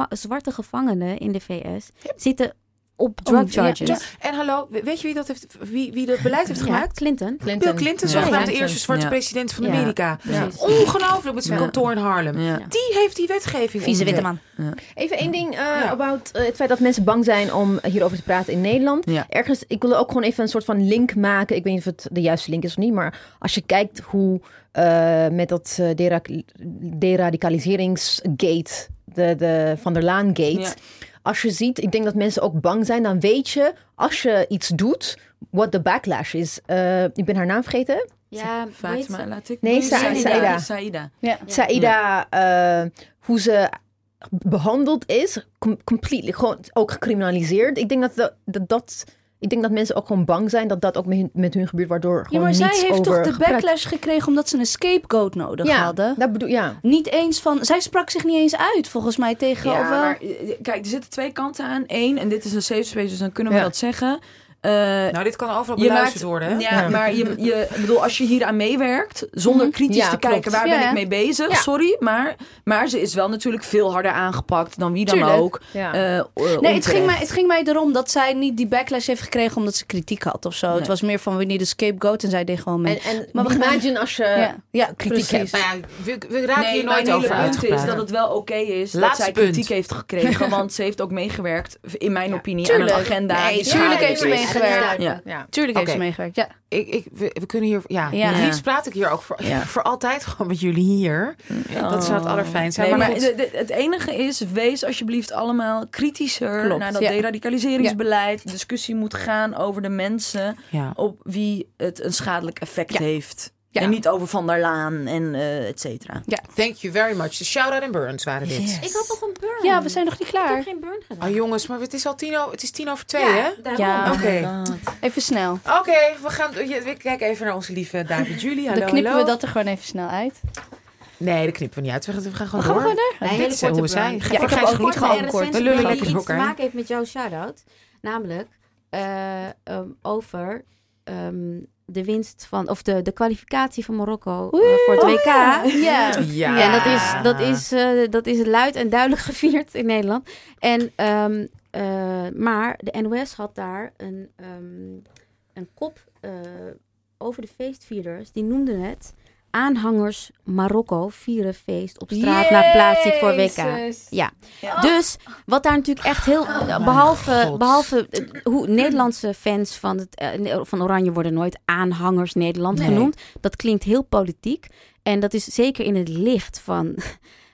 zwarte gevangenen in de VS zitten op drug charges. Ja. En hallo, weet je wie dat beleid heeft gemaakt? Clinton. Bill Clinton, zogenaamd de eerste zwarte president van Amerika. Ja. Ongelooflijk met zijn kantoor in Harlem. Ja. Die heeft die wetgeving. Vieze witte man. Ja. Even één ding about het feit dat mensen bang zijn om hierover te praten in Nederland. Ja. Ergens, ik wilde ook gewoon even een soort van link maken. Ik weet niet of het de juiste link is of niet, maar als je kijkt hoe met dat deradicaliseringsgate, de Van der Laan gate... Ja. Als je ziet, ik denk dat mensen ook bang zijn, dan weet je, als je iets doet, wat de backlash is. Ik ben haar naam vergeten. Ja, Fatima, laat ik. Nee, Saïda. Ja. Saïda, hoe ze behandeld is, compleet, gewoon ook gecriminaliseerd. Ik denk dat dat Ik denk dat mensen ook gewoon bang zijn dat dat ook met hun gebeurt, waardoor gewoon niets over... Ja, maar zij heeft toch de backlash gekregen omdat ze een scapegoat nodig hadden? Dat bedoel, Niet eens van... Zij sprak zich niet eens uit, volgens mij, tegen... Ja, maar kijk, er zitten twee kanten aan. Eén, en dit is een safe space, dus dan kunnen we dat zeggen. Dit kan overal beluisterd worden. Hè? Ja, maar bedoel, als je hier aan meewerkt, zonder kritisch te kijken waar ben ik mee bezig, sorry, maar ze is wel natuurlijk veel harder aangepakt dan wie dan ook. Ja. Het ging mij erom dat zij niet die backlash heeft gekregen omdat ze kritiek had of zo. Nee. Het was meer van we need a scapegoat en zij deed gewoon mee. En maar imagine als je kritiek hebt. Maar we raken hier nooit over uit. Het is dat het wel oké is dat zij kritiek heeft gekregen, want ze heeft ook meegewerkt, in mijn opinie, aan de agenda. Tuurlijk heeft ze meegewerkt. Tuurlijk heeft ze meegewerkt. Ja. We kunnen hier... Het liefst praat ik hier ook voor altijd gewoon met jullie hier. Ja. Dat zou het allerfijnst zijn. Nee, maar het enige is, wees alsjeblieft allemaal kritischer naar dat deradicaliseringsbeleid. De discussie moet gaan over de mensen op wie het een schadelijk effect heeft. Ja. En niet over Van der Laan en et cetera. Ja. Thank you very much. De shout-out en burns waren dit. Yes. Ik had nog een burn. Ja, we zijn nog niet klaar. Ik heb geen burn gedaan. Oh jongens, maar het is al 10:10, hè? Ja. Oké. Even snel. Oké, we gaan... We kijken even naar onze lieve David Julie. Hallo, dan knippen we dat er gewoon even snel uit. Nee, dat knippen we niet uit. We gaan gewoon door. Dit is hoe we zijn. Ik heb ook niet gewoon kort. We lullen lekker door elkaar. Iets te maken heeft met jouw shout-out. Namelijk over... de winst van, of de kwalificatie van Marokko voor het WK. En dat is luid en duidelijk gevierd in Nederland. En, maar de NOS had daar een kop over de feestvierders. Die noemden het aanhangers Marokko vieren feest op straat na plaatsing voor WK. Ja. Dus wat daar natuurlijk echt heel... behalve hoe Nederlandse fans van Oranje worden nooit aanhangers Nederland genoemd. Dat klinkt heel politiek. En dat is zeker in het licht van...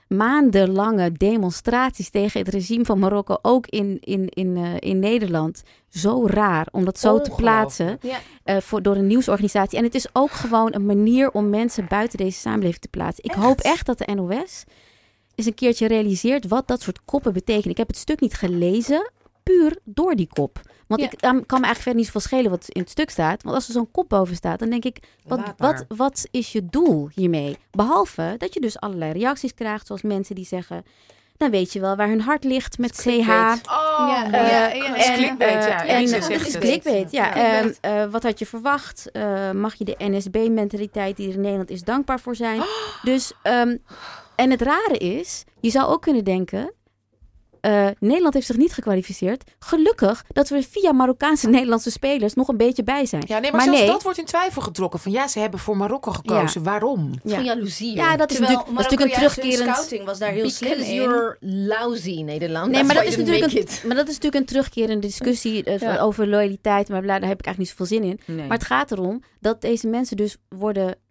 maandenlange demonstraties tegen het regime van Marokko, ook in Nederland. Zo raar om dat zo te plaatsen door een nieuwsorganisatie. En het is ook gewoon een manier om mensen buiten deze samenleving te plaatsen. Ik hoop echt dat de NOS eens een keertje realiseert wat dat soort koppen betekenen. Ik heb het stuk niet gelezen, puur door die kop. Want ik kan me eigenlijk verder niet zoveel schelen wat in het stuk staat. Want als er zo'n kop boven staat, dan denk ik... Wat is je doel hiermee? Behalve dat je dus allerlei reacties krijgt. Zoals mensen die zeggen... Dan weet je wel waar hun hart ligt met CH. Dat is clickbait. Dat is clickbait, wat had je verwacht? Mag je de NSB-mentaliteit die er in Nederland is dankbaar voor zijn? Dus, en het rare is... Je zou ook kunnen denken... Nederland heeft zich niet gekwalificeerd. Gelukkig dat we via Marokkaanse Nederlandse spelers nog een beetje bij zijn. Ja, nee, maar zelfs dat wordt in twijfel getrokken. Van ze hebben voor Marokko gekozen. Ja. Waarom? Van jaloezie. Ja, dat is natuurlijk een terugkerend... scouting was daar heel slim in. You're lousy, Nederland. Nee, maar dat is natuurlijk een terugkerende discussie over loyaliteit. Maar daar heb ik eigenlijk niet zoveel zin in. Nee. Maar het gaat erom dat deze mensen dus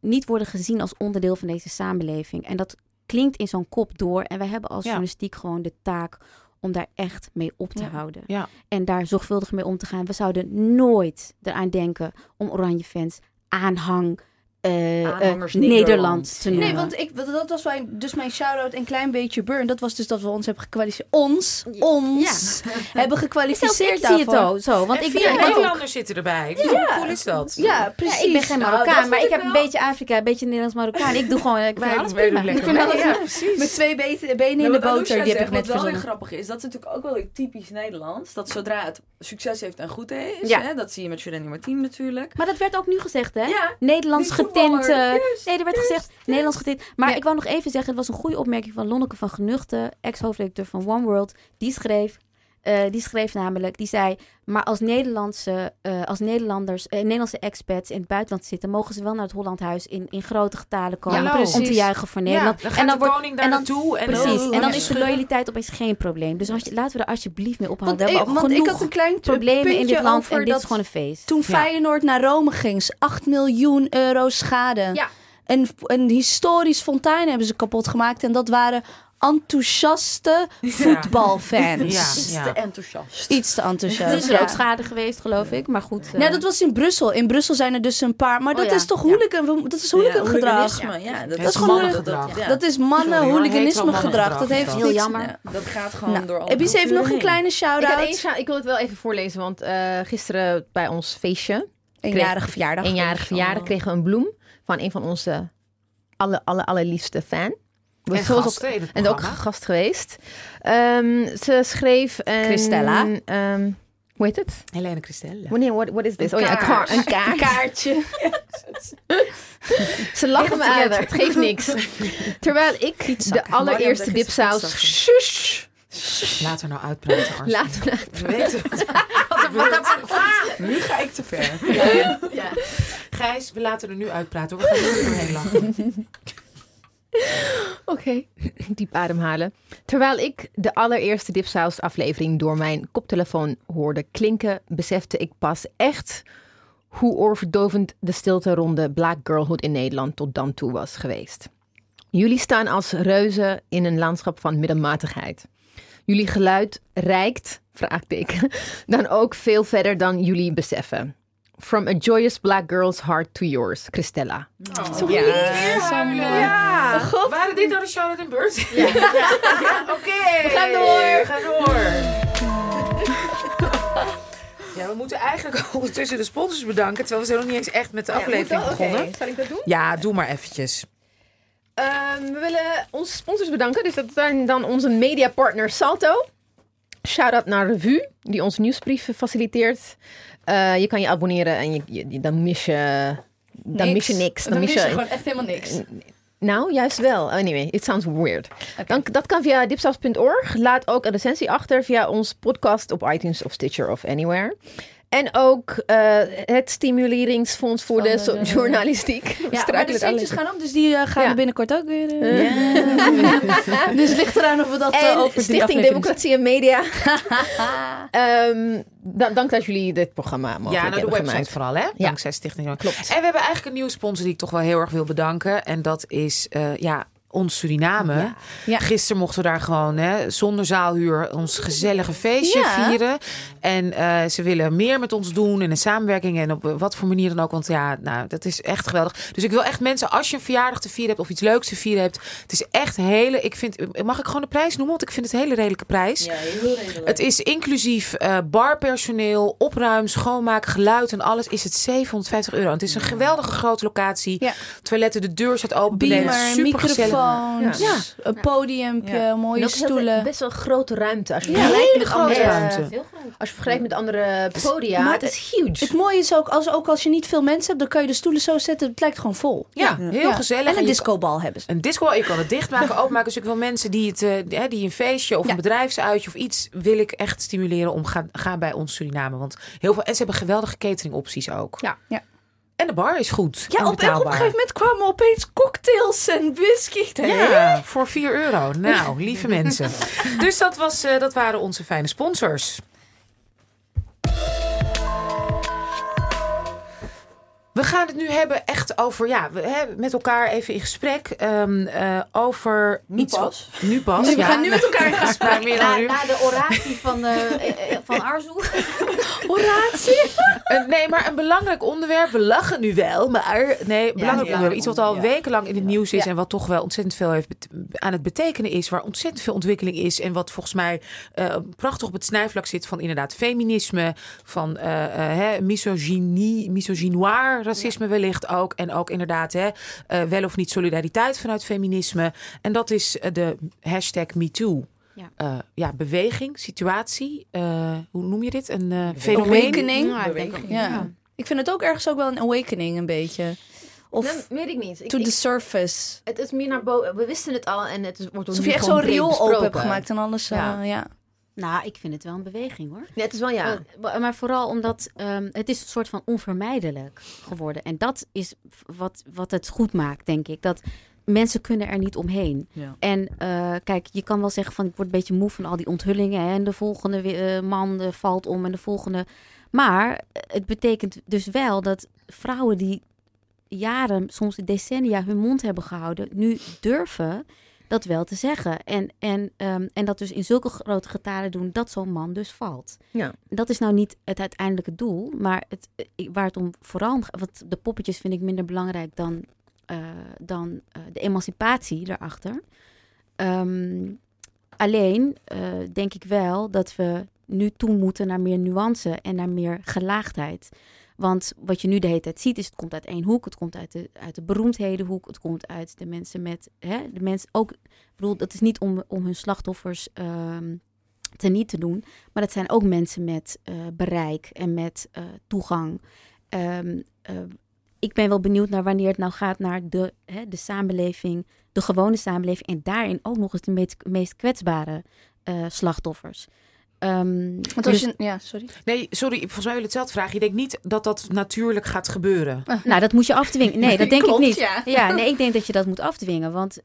niet worden gezien als onderdeel van deze samenleving. En dat klinkt in zo'n kop door. En wij hebben als journalistiek gewoon de taak... om daar echt mee op te houden. Ja. En daar zorgvuldig mee om te gaan. We zouden nooit eraan denken om Oranje-fans Nederland te noemen. Nee, want dat was mijn shout-out en klein beetje burn. Dat was dus dat we ons hebben gekwalificeerd. Hebben gekwalificeerd daarvoor. Ik zie het ook zo. Want vier Nederlanders zitten erbij. Hoe cool is dat? Ja, precies. Ja, ik ben geen Marokkaan, maar ik heb een beetje Afrika, een beetje Nederlands-Marokkaan. Ik doe gewoon... Ik vind alles prima. Met twee benen in de boter. Die heb ik net verzonnen. Wat wel weer grappig is, dat is natuurlijk ook wel typisch Nederlands. Dat zodra het succes heeft en goed is. Dat zie je met Jurena Hooy natuurlijk. Maar dat werd ook nu gezegd, hè? Nederlands Nederlands getint. Maar ik wou nog even zeggen, het was een goede opmerking van Lonneke van Genuchten, ex-hoofdredacteur van One World. Die schreef namelijk, die zei, maar als Nederlandse expats in het buitenland zitten, mogen ze wel naar het Hollandhuis in grote getalen komen om te juichen voor Nederland. Dan gaat de koning daar naartoe. En dan is de loyaliteit opeens geen probleem. Dus laten we er alsjeblieft mee ophouden. We hebben ook genoeg problemen in dit land en dit is gewoon een feest. Toen Feyenoord naar Rome ging, 8 miljoen euro schade. Een historisch fontein hebben ze kapot gemaakt. En dat waren enthousiaste voetbalfans. Ja. Iets te enthousiast. Het is er ook schade geweest, geloof ik. Maar goed. Nee, dat was in Brussel. In Brussel zijn er dus een paar. Maar dat is toch hooligan? Dat is hooligangedrag. Dat is gewoon mannengedrag. Dat is hooliganisme gedrag. Dat heeft heel jammer. Ja, dat gaat gewoon door alle. Ebice heeft nog een kleine shout-out. Ik wil het wel even voorlezen, want gisteren bij ons feestje. Eenjarig verjaardag kregen we een bloem van een van onze allerliefste fan. En ook gast geweest. Ze schreef een... Christella. Hoe heet het? Helene Christella. Nee, what is this? Een kaart. Een kaartje. Ze lachen me uit. Het geeft niks. Terwijl ik de allereerste dipsaus... Laten we nou uitpraten, Arzu. We weten wat er gebeurt. Nu ga ik te ver. Ja. Gijs, we laten er nu uitpraten. We gaan er doorheen lachen. Oké, diep ademhalen. Terwijl ik de allereerste Dipsaus-aflevering door mijn koptelefoon hoorde klinken, besefte ik pas echt hoe oorverdovend de stilte rond de Black Girlhood in Nederland tot dan toe was geweest. Jullie staan als reuzen in een landschap van middelmatigheid. Jullie geluid reikt, vraagteken, dan ook veel verder dan jullie beseffen. From a joyous black girl's heart to yours, Christella. Oh, waren dit dan de Charlotte en Bert? Oké. We gaan door. Ja, we moeten eigenlijk ondertussen de sponsors bedanken, terwijl we zijn nog niet eens echt met de aflevering begonnen. Okay. Zal ik dat doen? Ja, doe maar eventjes. We willen onze sponsors bedanken. Dus dat zijn dan onze mediapartner Salto. Shout-out naar Revue, die onze nieuwsbrief faciliteert. Je kan je abonneren en dan mis je gewoon echt helemaal niks. Nou, juist wel. Anyway, it sounds weird. Okay. Dat kan via dipsaus.org. Laat ook een recensie achter via ons podcast op iTunes of Stitcher of anywhere. En ook het stimuleringsfonds voor de journalistiek. Maar de centjes gaan op, dus die gaan we binnenkort ook weer. Dus het ligt eraan of we dat over Stichting Democratie en Media. Dank dat jullie dit programma mogelijk hebben gemaakt. Ja, de website vooral, hè? Dankzij Stichting. Klopt. En we hebben eigenlijk een nieuwe sponsor die ik toch wel heel erg wil bedanken. En dat is... ons Suriname. Ja. Gisteren mochten we daar gewoon zonder zaalhuur ons gezellige feestje vieren. En ze willen meer met ons doen en een samenwerking en op wat voor manier dan ook. Want dat is echt geweldig. Dus ik wil echt mensen, als je een verjaardag te vieren hebt of iets leuks te vieren hebt. Het is echt mag ik gewoon de prijs noemen? Want ik vind het een hele redelijke prijs. Ja, heel redelijk. Het is inclusief barpersoneel, opruim, schoonmaak, geluid en alles is het €750. En het is een geweldige grote locatie. Ja. Toiletten, de deur staat open. Beamer, super gezellig. Een podiumpje, mooie stoelen. Best wel een grote ruimte. Als je vergelijkt met andere ruimte. Als je vergelijkt met andere podia, maar het is huge. Het mooie is ook als je niet veel mensen hebt, dan kan je de stoelen zo zetten. Het lijkt gewoon vol. Ja. Heel gezellig. En een discobal hebben ze. Een discobal, je kan het dichtmaken, openmaken. Dus ik wil mensen die een feestje of een bedrijfsuitje of iets wil ik echt stimuleren om gaan bij ons Suriname. Want heel veel, en ze hebben geweldige cateringopties ook. Ja. En de bar is goed. Ja, op een gegeven moment kwamen opeens cocktails en whisky. Ja, voor €4. Nou, lieve mensen. Dus dat waren onze fijne sponsors. We gaan het nu hebben echt over... met elkaar even in gesprek over... Nu pas. We gaan nu met elkaar in gesprek. Na de oratie van Arzu. Oratie? Nee, maar een belangrijk onderwerp. We lachen nu wel, maar... Nee, belangrijk onderwerp. Iets wat al wekenlang in het nieuws is... en wat toch wel ontzettend veel aan het betekenen is... waar ontzettend veel ontwikkeling is... en wat volgens mij prachtig op het snijvlak zit... van inderdaad feminisme, van misogynoir... racisme wellicht ook. En ook inderdaad wel of niet solidariteit vanuit feminisme. En dat is de #MeToo. Beweging, situatie. Hoe noem je dit? Een fenomeen? Awakening. Ja. Ik vind het ook ergens ook wel een awakening een beetje. Of weet ik niet. To the surface. Het is meer naar boven. We wisten het al en het wordt alsof je echt zo'n riool open hebt gemaakt en alles. Nou, ik vind het wel een beweging, hoor. Ja, het is wel, maar vooral omdat het is een soort van onvermijdelijk geworden. En dat is wat het goed maakt, denk ik. Dat mensen kunnen er niet omheen. Ja. En kijk, je kan wel zeggen van... ik word een beetje moe van al die onthullingen. Hè, en de volgende man valt om en de volgende... Maar het betekent dus wel dat vrouwen die jaren, soms decennia... hun mond hebben gehouden, nu durven... dat wel te zeggen. En dat dus in zulke grote getalen doen dat zo'n man dus valt. Ja. Dat is nou niet het uiteindelijke doel, maar waar het om vooral om gaat. Want de poppetjes vind ik minder belangrijk dan de emancipatie daarachter. Alleen denk ik wel dat we nu toe moeten naar meer nuance en naar meer gelaagdheid. Want wat je nu de hele tijd ziet is, het komt uit één hoek. Het komt uit de beroemdhedenhoek. Het komt uit de mensen met... de mensen ook, ik bedoel, dat is niet om hun slachtoffers teniet te doen. Maar dat zijn ook mensen met bereik en met toegang. Ik ben wel benieuwd naar wanneer het nou gaat naar de samenleving, de gewone samenleving. En daarin ook nog eens de meest kwetsbare slachtoffers. Volgens mij wil ik hetzelfde vragen. Je denkt niet dat natuurlijk gaat gebeuren. Nou, dat moet je afdwingen. Nee, dat denk klopt, ik niet. Ja. Ik denk dat je dat moet afdwingen. Want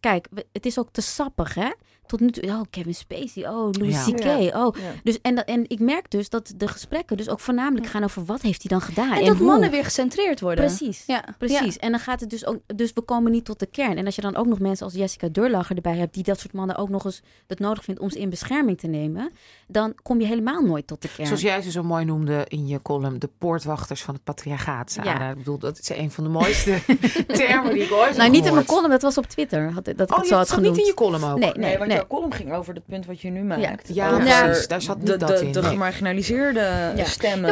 kijk, het is ook te sappig, hè? Tot nu toe, Kevin Spacey, Louis C.K. Ja. Dus, en ik merk dus dat de gesprekken dus ook voornamelijk gaan over wat heeft hij dan gedaan. En dat hoe mannen weer gecentreerd worden. Precies. Ja. En dan gaat het dus ook, dus we komen niet tot de kern. En als je dan ook nog mensen als Jessica Durlacher erbij hebt, die dat soort mannen ook nog eens dat nodig vindt om ze in bescherming te nemen, dan kom je helemaal nooit tot de kern. Zoals jij ze zo mooi noemde in je column, de poortwachters van het patriarchaat. Ja. Ik bedoel, dat is een van de mooiste termen die ik ooit heb gehoord. Nou, niet in mijn column, dat was op Twitter. Dat zat niet in je column ook? Nee. De column ging over het punt wat je nu maakt. Precies. Daar zat dat in. De gemarginaliseerde stemmen.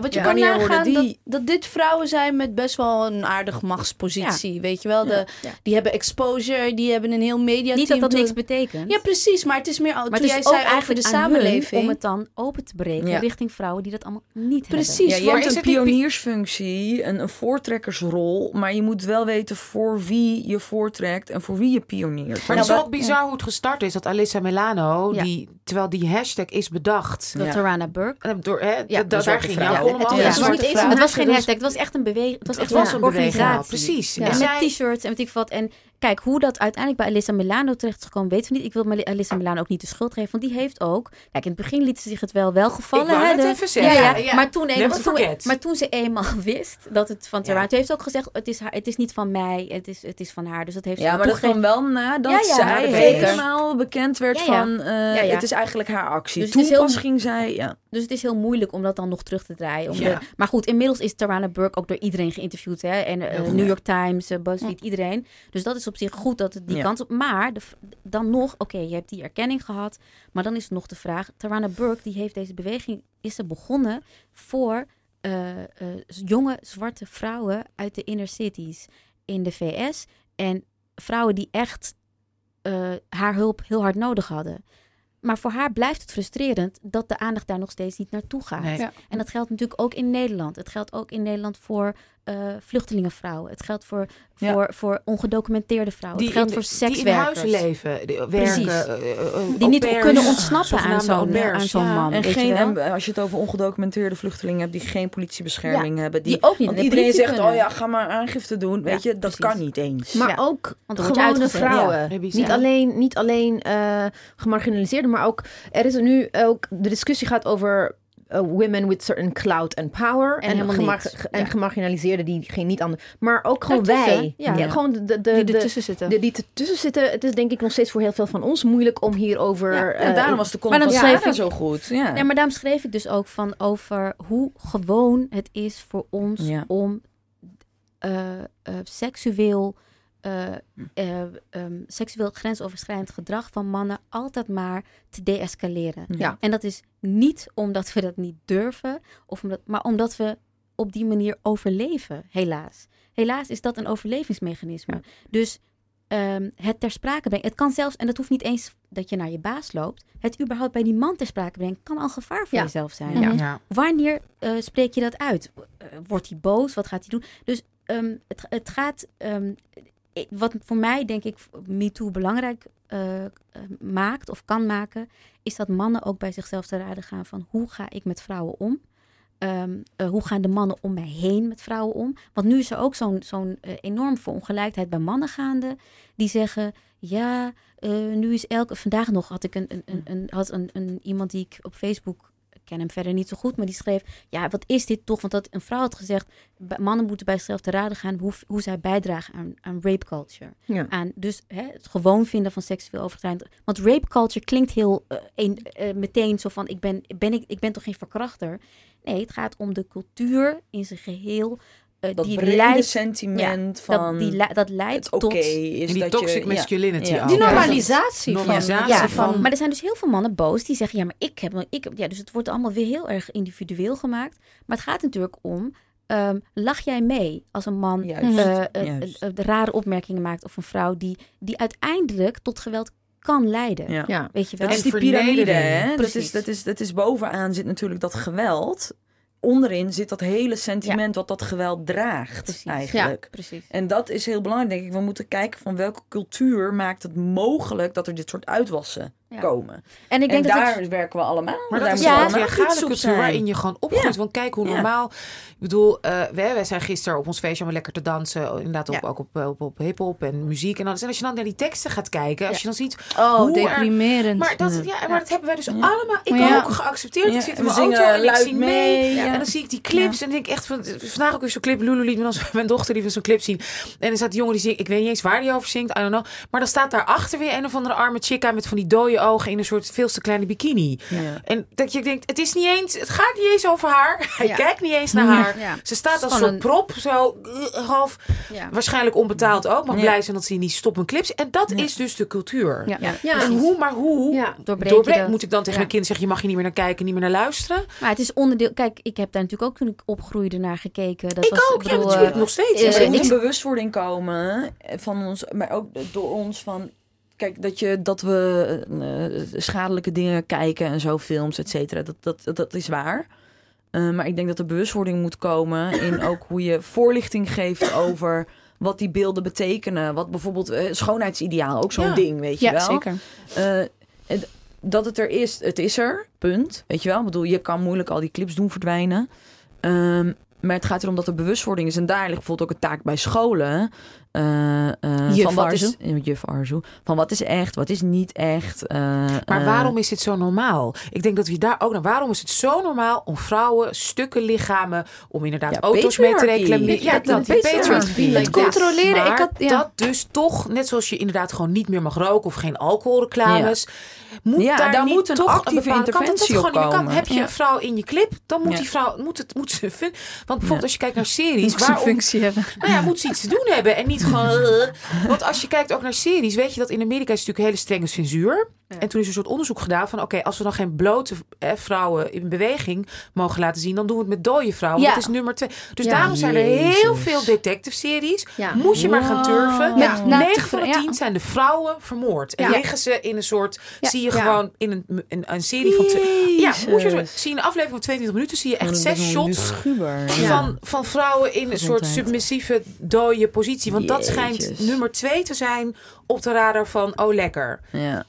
Wat je kan nagaan dat dit vrouwen zijn met best wel een aardige machtspositie. Ja. Weet je wel? Die hebben exposure, die hebben een heel mediateam. Niet dat niks betekent. Ja, precies. Maar het is meer maar toen jij zei over de samenleving. Om het dan open te breken richting vrouwen die dat allemaal niet hebben. Precies. Je hebt een pioniersfunctie, een voortrekkersrol. Maar je moet wel weten voor wie je voortrekt en voor wie je pioniert. Maar het is ook bizar hoe het gestart is dat Alyssa Milano, terwijl die hashtag is bedacht. Door Tarana Burke. Daar ging jouw column over. Het was geen hashtag, het was echt een beweging. Het was echt een organisatie. Precies. Ja. En met t-shirts en weet ik wat. En kijk, hoe dat uiteindelijk bij Alyssa Milano terecht is gekomen, weten we niet. Ik wil Alyssa Milano ook niet de schuld geven, want die heeft ook... Kijk, in het begin liet ze zich het wel gevallen. Ik wou het even zeggen. Ja. Maar toen ze eenmaal wist dat het van Tarana... Ze heeft ook gezegd, het is niet van mij, het is van haar. Dus dat heeft ze maar dat kwam wel nadat zij helemaal bekend werd van het is eigenlijk haar actie. Dus toen pas ging zij... Ja. Dus het is heel moeilijk om dat dan nog terug te draaien. Maar goed, inmiddels is Tarana Burke ook door iedereen geïnterviewd. Hè? En New York Times, BuzzFeed, iedereen. Dus dat is op zich goed dat het die kans op... Maar dan nog, je hebt die erkenning gehad. Maar dan is het nog de vraag... Tarana Burke, die heeft deze beweging... Is ze begonnen voor jonge zwarte vrouwen uit de inner cities in de VS. En vrouwen die echt... haar hulp heel hard nodig hadden. Maar voor haar blijft het frustrerend dat de aandacht daar nog steeds niet naartoe gaat. Nee. Ja. En dat geldt natuurlijk ook in Nederland. Het geldt ook in Nederland voor vluchtelingenvrouwen. Het geldt voor ongedocumenteerde vrouwen. Het geldt voor sekswerkers. Die in huis leven. Die niet kunnen ontsnappen aan zo'n man. En als je het over ongedocumenteerde vluchtelingen hebt die geen politiebescherming hebben. Die ook niet. Want iedereen zegt, ga maar aangifte doen. Weet je, dat kan niet eens. Maar ook gewone vrouwen. Ja. Niet alleen gemarginaliseerden, maar ook, er is nu ook, de discussie gaat over women with certain clout and power. En gemarginaliseerden die geen niet anders. Maar ook gewoon wij. Gewoon die ertussen zitten. Die ertussen zitten. Het is denk ik nog steeds voor heel veel van ons moeilijk om hierover... en daarom was de column zo goed. Ja. Ja, maar daarom schreef ik dus ook van over hoe gewoon het is voor ons om seksueel grensoverschrijdend gedrag van mannen altijd maar te deescaleren. Ja. En dat is niet omdat we dat niet durven, maar omdat we op die manier overleven, helaas. Helaas is dat een overlevingsmechanisme. Ja. Dus het ter sprake brengen, het kan zelfs, en dat hoeft niet eens dat je naar je baas loopt, het überhaupt bij die man ter sprake brengen, kan al gevaar voor jezelf zijn. Ja. Ja. Wanneer spreek je dat uit? Wordt hij boos? Wat gaat hij doen? Dus het gaat... wat voor mij, denk ik, MeToo belangrijk maakt of kan maken, is dat mannen ook bij zichzelf te raden gaan van hoe ga ik met vrouwen om? Hoe gaan de mannen om mij heen met vrouwen om? Want nu is er ook zo'n enorm verongelijkheid bij mannen gaande. Die zeggen, nu is vandaag nog had ik iemand die ik op Facebook ken hem verder niet zo goed, maar die schreef... ja, wat is dit toch? Want dat een vrouw had gezegd... mannen moeten bij zichzelf te raden gaan... hoe zij bijdragen aan rape culture. Ja. Aan dus het gewoon vinden van seksueel overtuigd. Want rape culture klinkt heel meteen zo van... Ik ben toch geen verkrachter? Nee, het gaat om de cultuur in zijn geheel... dat die brede leidt, sentiment van... Dat leidt tot... is die dat toxic masculinity. Ja. Die normalisatie van... Maar er zijn dus heel veel mannen boos die zeggen... ja, maar ik heb... Ja, dus het wordt allemaal weer heel erg individueel gemaakt. Maar het gaat natuurlijk om... lach jij mee als een man rare opmerkingen maakt... of een vrouw die uiteindelijk tot geweld kan leiden. Ja. Ja. Weet je wel? Dat is die piramide, hè? Dat is bovenaan zit natuurlijk dat geweld... Onderin zit dat hele sentiment wat dat geweld draagt, eigenlijk. Ja, precies. En dat is heel belangrijk, denk ik. We moeten kijken van welke cultuur maakt het mogelijk dat er dit soort uitwassen komen. En ik denk dat daar werken we allemaal. Maar dat is een legale cultuur waarin je gewoon opgroeit. Ja. Want kijk hoe normaal... Ik bedoel, wij zijn gisteren op ons feestje allemaal lekker te dansen. Inderdaad ook op hiphop en muziek en alles. En als je dan naar die teksten gaat kijken, als je dan ziet... Oh, deprimerend. Maar dat hebben wij dus allemaal... Ik ook geaccepteerd. Ja. Ik zit in mijn auto en ik zing mee. Ja. En dan zie ik die clips en denk ik echt... Vandaag ook weer zo'n clip. Lulu liet mijn dochter liet zo'n clip zien. En er staat die jongen die zingt... Ik weet niet eens waar die over zingt. I don't know. Maar dan staat daarachter weer een of andere arme chica met van die dode ogen in een soort veel te kleine bikini. Ja. En dat je denkt, het gaat niet eens over haar. Hij kijkt niet eens naar haar. Ja. Ze staat als zo'n prop, zo half, waarschijnlijk onbetaald ook. Mag blij zijn dat ze niet stoppen clips. En dat is dus de cultuur. Ja. Ja. Ja. En hoe doorbreekt moet ik dan tegen mijn kind zeggen, je mag hier niet meer naar kijken, niet meer naar luisteren? Maar het is onderdeel, kijk, ik heb daar natuurlijk ook toen ik opgroeide naar gekeken. Natuurlijk nog steeds. Er moet een bewustwording komen van ons, maar ook door ons van... Kijk, dat we schadelijke dingen kijken en zo, films, et cetera, dat is waar. Maar ik denk dat er bewustwording moet komen in ook hoe je voorlichting geeft over wat die beelden betekenen. Wat bijvoorbeeld schoonheidsideaal, ook zo'n ding, weet je wel. Ja, zeker. Dat het er is, het is er, punt. Weet je wel, ik bedoel, je kan moeilijk al die clips doen verdwijnen. Maar het gaat erom dat er bewustwording is. En daar ligt bijvoorbeeld ook een taak bij scholen. Juf Arzu. Van wat is echt, wat is niet echt. Maar waarom is dit zo normaal? Ik denk dat we daar ook naar... Waarom is het zo normaal om vrouwen, stukken lichamen... om inderdaad auto's mee te reclameren? Ja, het controleren. Maar dat dus toch, net zoals je inderdaad gewoon niet meer mag roken... of geen alcoholreclames... Ja. Daar moet toch een actieve interventie op komen. Heb je een vrouw in je clip, dan moet die vrouw moet ze... Want bijvoorbeeld als je kijkt naar series... Moet ze een functie hebben. Nou ja, moet ze iets te doen hebben en niet gewoon... Want als je kijkt ook naar series, weet je dat in Amerika is natuurlijk hele strenge censuur. Ja. En toen is een soort onderzoek gedaan van... oké, als we dan geen blote vrouwen in beweging mogen laten zien... dan doen we het met dode vrouwen. Ja. Dat is nummer 2. Dus daarom zijn er heel veel detective-series. Ja. Moet je maar gaan turven. Ja. 9 van de 10 zijn de vrouwen vermoord. En liggen ze in een soort... Zie je gewoon in een serie van... Zie je een aflevering van 22 minuten... zie je echt 6 shots van vrouwen in een soort submissieve dode positie. Want dat schijnt nummer 2 te zijn... op de radar van, lekker. Ja.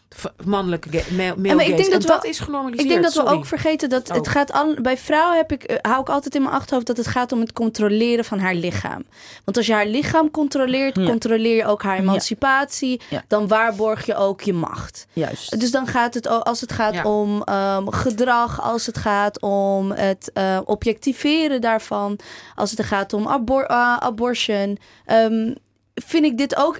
Mannelijke male gaze. Dat is genormaliseerd. Ik denk dat we ook vergeten dat het gaat... Bij vrouwen hou ik altijd in mijn achterhoofd... dat het gaat om het controleren van haar lichaam. Want als je haar lichaam controleert... controleer je ook haar emancipatie. Ja. Dan waarborg je ook je macht. Juist. Dus dan gaat het als het gaat om gedrag... als het gaat om het objectiveren daarvan... als het gaat om abortion... Vind ik dit ook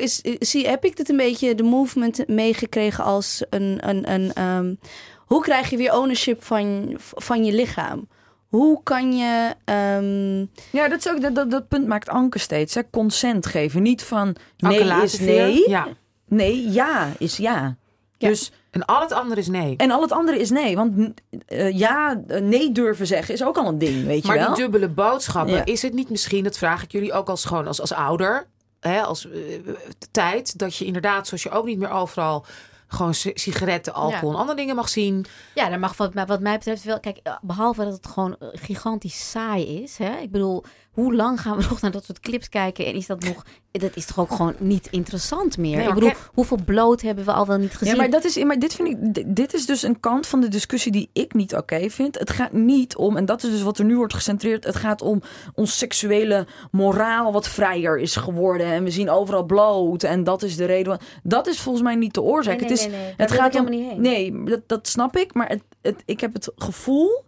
heb ik dit een beetje de movement meegekregen als een hoe krijg je weer ownership van je lichaam? Hoe kan je... Ja, dat is ook dat punt maakt Anke steeds. Hè? Consent geven. Niet van nee is nee. Ja. Nee, ja is ja. Dus... En al het andere is nee. Want nee durven zeggen is ook al een ding, weet je wel. Maar die dubbele boodschappen, is het niet misschien... Dat vraag ik jullie ook als ouder... tijd dat je inderdaad, zoals je ook niet meer overal gewoon sigaretten, alcohol en andere dingen mag zien. Ja, dat mag wat mij betreft wel. Kijk, behalve dat het gewoon gigantisch saai is. Hè? Ik bedoel, hoe lang gaan we nog naar dat soort clips kijken? En is dat nog... Dat is toch ook gewoon niet interessant meer? Nee, ik bedoel, hoeveel bloot hebben we al wel niet gezien? Ja, maar, dit is dus een kant van de discussie die ik niet oké vind. Het gaat niet om, en dat is dus wat er nu wordt gecentreerd... het gaat om ons seksuele moraal wat vrijer is geworden. En we zien overal bloot en dat is de reden. Dat is volgens mij niet de oorzaak. Nee, het gaat helemaal niet heen. Nee, dat snap ik. Maar ik heb het gevoel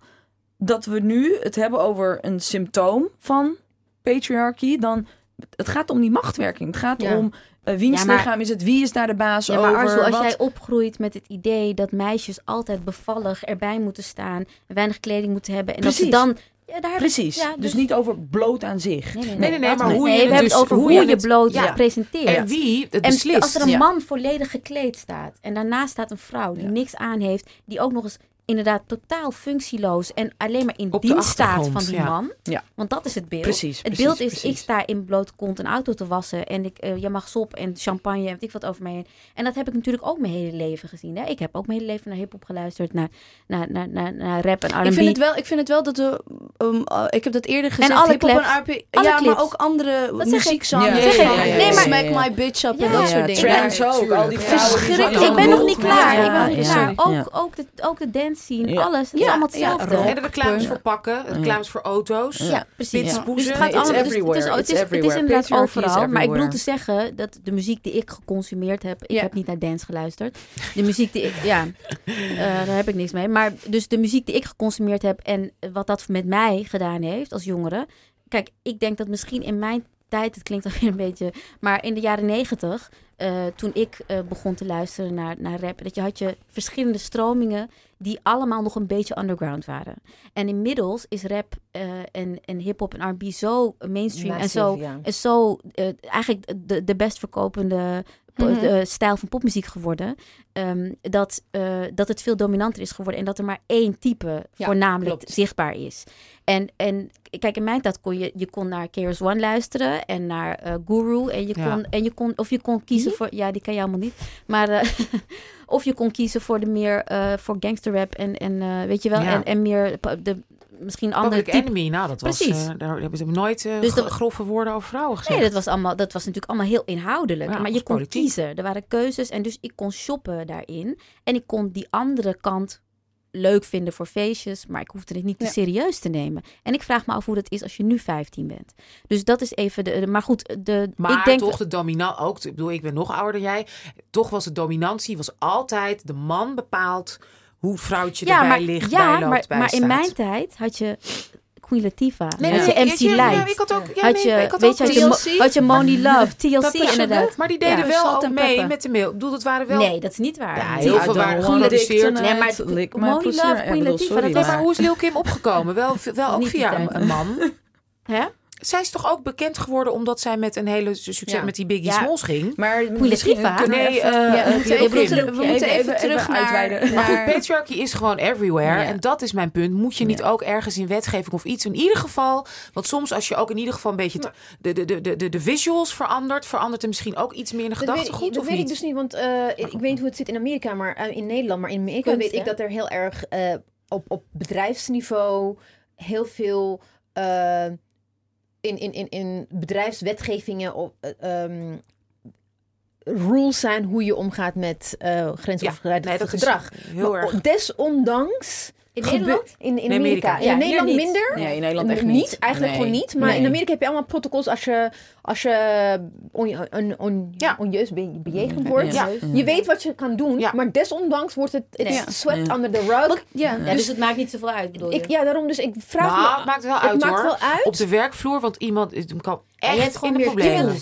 dat we nu het hebben over een symptoom van patriarchie, dan het gaat om die machtwerking. Het gaat om wiens lichaam is het, wie is daar de baas over. Maar Arzu, als jij opgroeit met het idee dat meisjes altijd bevallig erbij moeten staan, weinig kleding moeten hebben en dat ze dan... Dus niet over bloot aan zich. Nee, maar hoe je het over hoe je bloot presenteert. En wie het beslist. En als er een man volledig gekleed staat en daarnaast staat een vrouw die niks aan heeft, die ook nog eens inderdaad totaal functieloos en alleen maar in dienst staat van die man. Ja. Want dat is het beeld. Precies, het beeld is, ik sta in blote kont een auto te wassen en je mag sop en champagne en weet ik wat over mij heen. En dat heb ik natuurlijk ook mijn hele leven gezien. Hè? Ik heb ook mijn hele leven naar hiphop geluisterd, naar rap en R&B. Ik vind het wel dat we... ik heb dat eerder gezegd. En alle hiphop en R&B. Ja, clips. Maar ook andere muziekzangers. Nee, maar Smack My Bitch Up en dat soort dingen. Trends ook. Al die verschrikkelijk. Ik ben nog niet klaar. Ook de dance zien, alles. Het is allemaal hetzelfde. En de reclames voor pakken, reclames voor auto's. Ja, precies. Dus het gaat allemaal, het is inderdaad overal. Maar ik bedoel te zeggen dat de muziek die ik geconsumeerd heb, ik heb niet naar dance geluisterd. De muziek die ik, daar heb ik niks mee. Maar dus de muziek die ik geconsumeerd heb en wat dat met mij gedaan heeft als jongere. Kijk, ik denk dat misschien in mijn tijd, het klinkt alweer een beetje, maar in de jaren 90, toen ik begon te luisteren naar rap, dat had je verschillende stromingen die allemaal nog een beetje underground waren. En inmiddels is rap en hiphop en R&B zo mainstream en zo eigenlijk de best verkopende stijl van popmuziek geworden. Dat het veel dominanter is geworden en dat er maar één type voornamelijk zichtbaar is. En kijk, in mijn tijd kon je naar KRS-One luisteren en naar Guru en je kon kiezen voor die kan je allemaal niet, maar of je kon kiezen voor de meer voor gangster rap en weet je wel en meer de misschien andere type. Enemy, dat was daar hebben ze nooit grove woorden over vrouwen gezegd. Nee, dat was natuurlijk allemaal heel inhoudelijk, maar je kon kiezen. Er waren keuzes en dus ik kon shoppen daarin en ik kon die andere kant leuk vinden voor feestjes, maar ik hoefde het niet te serieus te nemen. En ik vraag me af hoe dat is als je nu 15 bent. Dus dat is even ik denk toch de dominant ook. Ik bedoel, ik ben nog ouder dan jij. Toch was de dominantie altijd de man bepaalt hoe vrouwtje erbij ligt, bijloopt, bij staat. Maar in mijn tijd had je Queen Latifah, had je MC Lyte, had je Money Love, TLC inderdaad. Maar die deden wel ook mee met de mail. Ik bedoel, dat waren wel... Nee, dat is niet waar. Ja, heel veel waren geproduceerd. Nee, maar Money Love, Queen Latifah. Maar hoe is Lil Kim opgekomen? Wel ook via een man. Hè? Zij is toch ook bekend geworden omdat zij met een hele succes met die Biggie Smalls ging. Maar misschien we moeten even terug naar... Maar goed, patriarchy is gewoon everywhere. Ja. En dat is mijn punt. Moet je niet ook ergens in wetgeving of iets? In ieder geval, want soms als je ook in ieder geval een beetje de visuals verandert er misschien ook iets meer in de gedachtegoed. Dat weet ik dus niet, want ik weet niet hoe het zit in Amerika, maar in Nederland. Maar in Amerika weet ik dat er heel erg op bedrijfsniveau heel veel... In bedrijfswetgevingen rules zijn hoe je omgaat met grensoverschrijdend gedrag. Desondanks... In Amerika. In Nederland niet. Minder. Nee, in Nederland echt niet. Eigenlijk gewoon niet. Maar in Amerika heb je allemaal protocols als je onjuist bejegend wordt. Ja. Ja. Je weet wat je kan doen, maar desondanks wordt het swept under the rug. Dus het maakt niet zoveel uit, bedoel je? Daarom dus ik vraag me... Het maakt wel uit, het maakt wel uit. Op de werkvloer, want iemand kan echt gewoon in de problemen.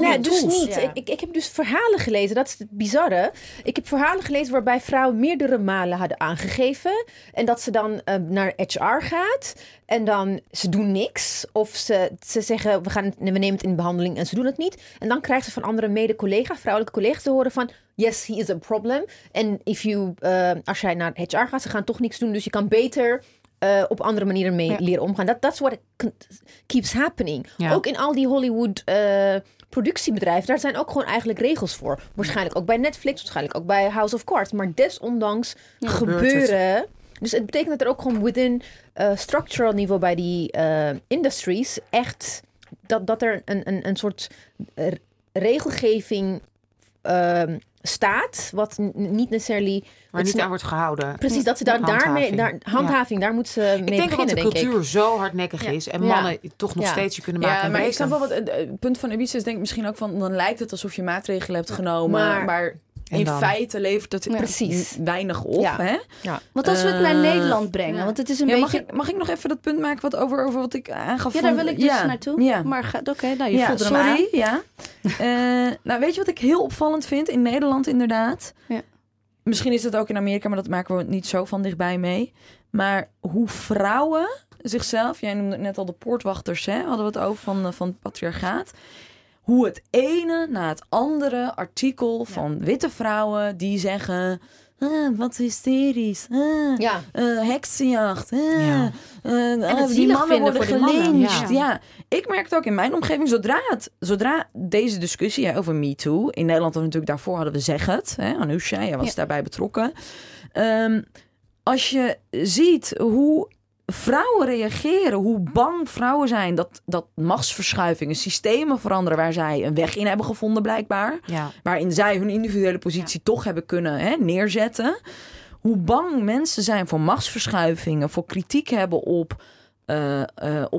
Nee, dus niet. Ik heb dus verhalen gelezen, dat is het bizarre. Ik heb verhalen gelezen waarbij vrouwen meerdere malen hadden aangegeven... En dat ze dan naar HR gaat en dan ze doen niks. Of ze zeggen, we nemen het in behandeling en ze doen het niet. En dan krijgt ze van andere vrouwelijke collega's te horen van... Yes, he is a problem. En als jij naar HR gaat, ze gaan toch niks doen. Dus je kan beter op andere manieren mee leren omgaan. That's what keeps happening. Ja. Ook in al die Hollywood... productiebedrijven, daar zijn ook gewoon eigenlijk regels voor. Waarschijnlijk ook bij Netflix, waarschijnlijk ook bij House of Cards. Maar desondanks gebeuren... Dus het betekent dat er ook gewoon within structural niveau bij die industries... echt dat er een soort regelgeving staat... wat niet necessarily... Waar niet aan wordt gehouden. Precies, dat ze handhaving, daar moeten ze mee beginnen, denk ik. Ik denk dat de cultuur zo hardnekkig is en mannen toch nog steeds je kunnen maken. Ja, maar ik snap wel wat het punt van Ibiza is, denk ik misschien ook van... dan lijkt het alsof je maatregelen hebt genomen, maar En in dan? Feite levert het weinig op. Ja. Hè? Ja. Want als we het naar Nederland brengen, want het is een beetje... Mag ik nog even dat punt maken wat over wat ik aangaf? Ja, daar wil ik dus naartoe. Ja. Maar oké, nou, je voelt hem aan. Ja. Nou, weet je wat ik heel opvallend vind? In Nederland inderdaad. Ja. Misschien is dat ook in Amerika, maar dat maken we niet zo van dichtbij mee. Maar hoe vrouwen zichzelf... Jij noemde net al de poortwachters, hè? Hadden we het over van het patriarchaat. Hoe het ene na het andere artikel van witte vrouwen die zeggen... wat hysterisch. Heksenjacht. Die mannen worden gelyncht. Ja. Ik merk het ook in mijn omgeving. Zodra deze discussie over MeToo... In Nederland was natuurlijk daarvoor hadden we Zeg Het. Anousha, jij was daarbij betrokken. Als je ziet hoe... vrouwen reageren, hoe bang vrouwen zijn dat machtsverschuivingen, systemen veranderen waar zij een weg in hebben gevonden blijkbaar. Ja. Waarin zij hun individuele positie toch hebben kunnen neerzetten. Hoe bang mensen zijn voor machtsverschuivingen, voor kritiek hebben op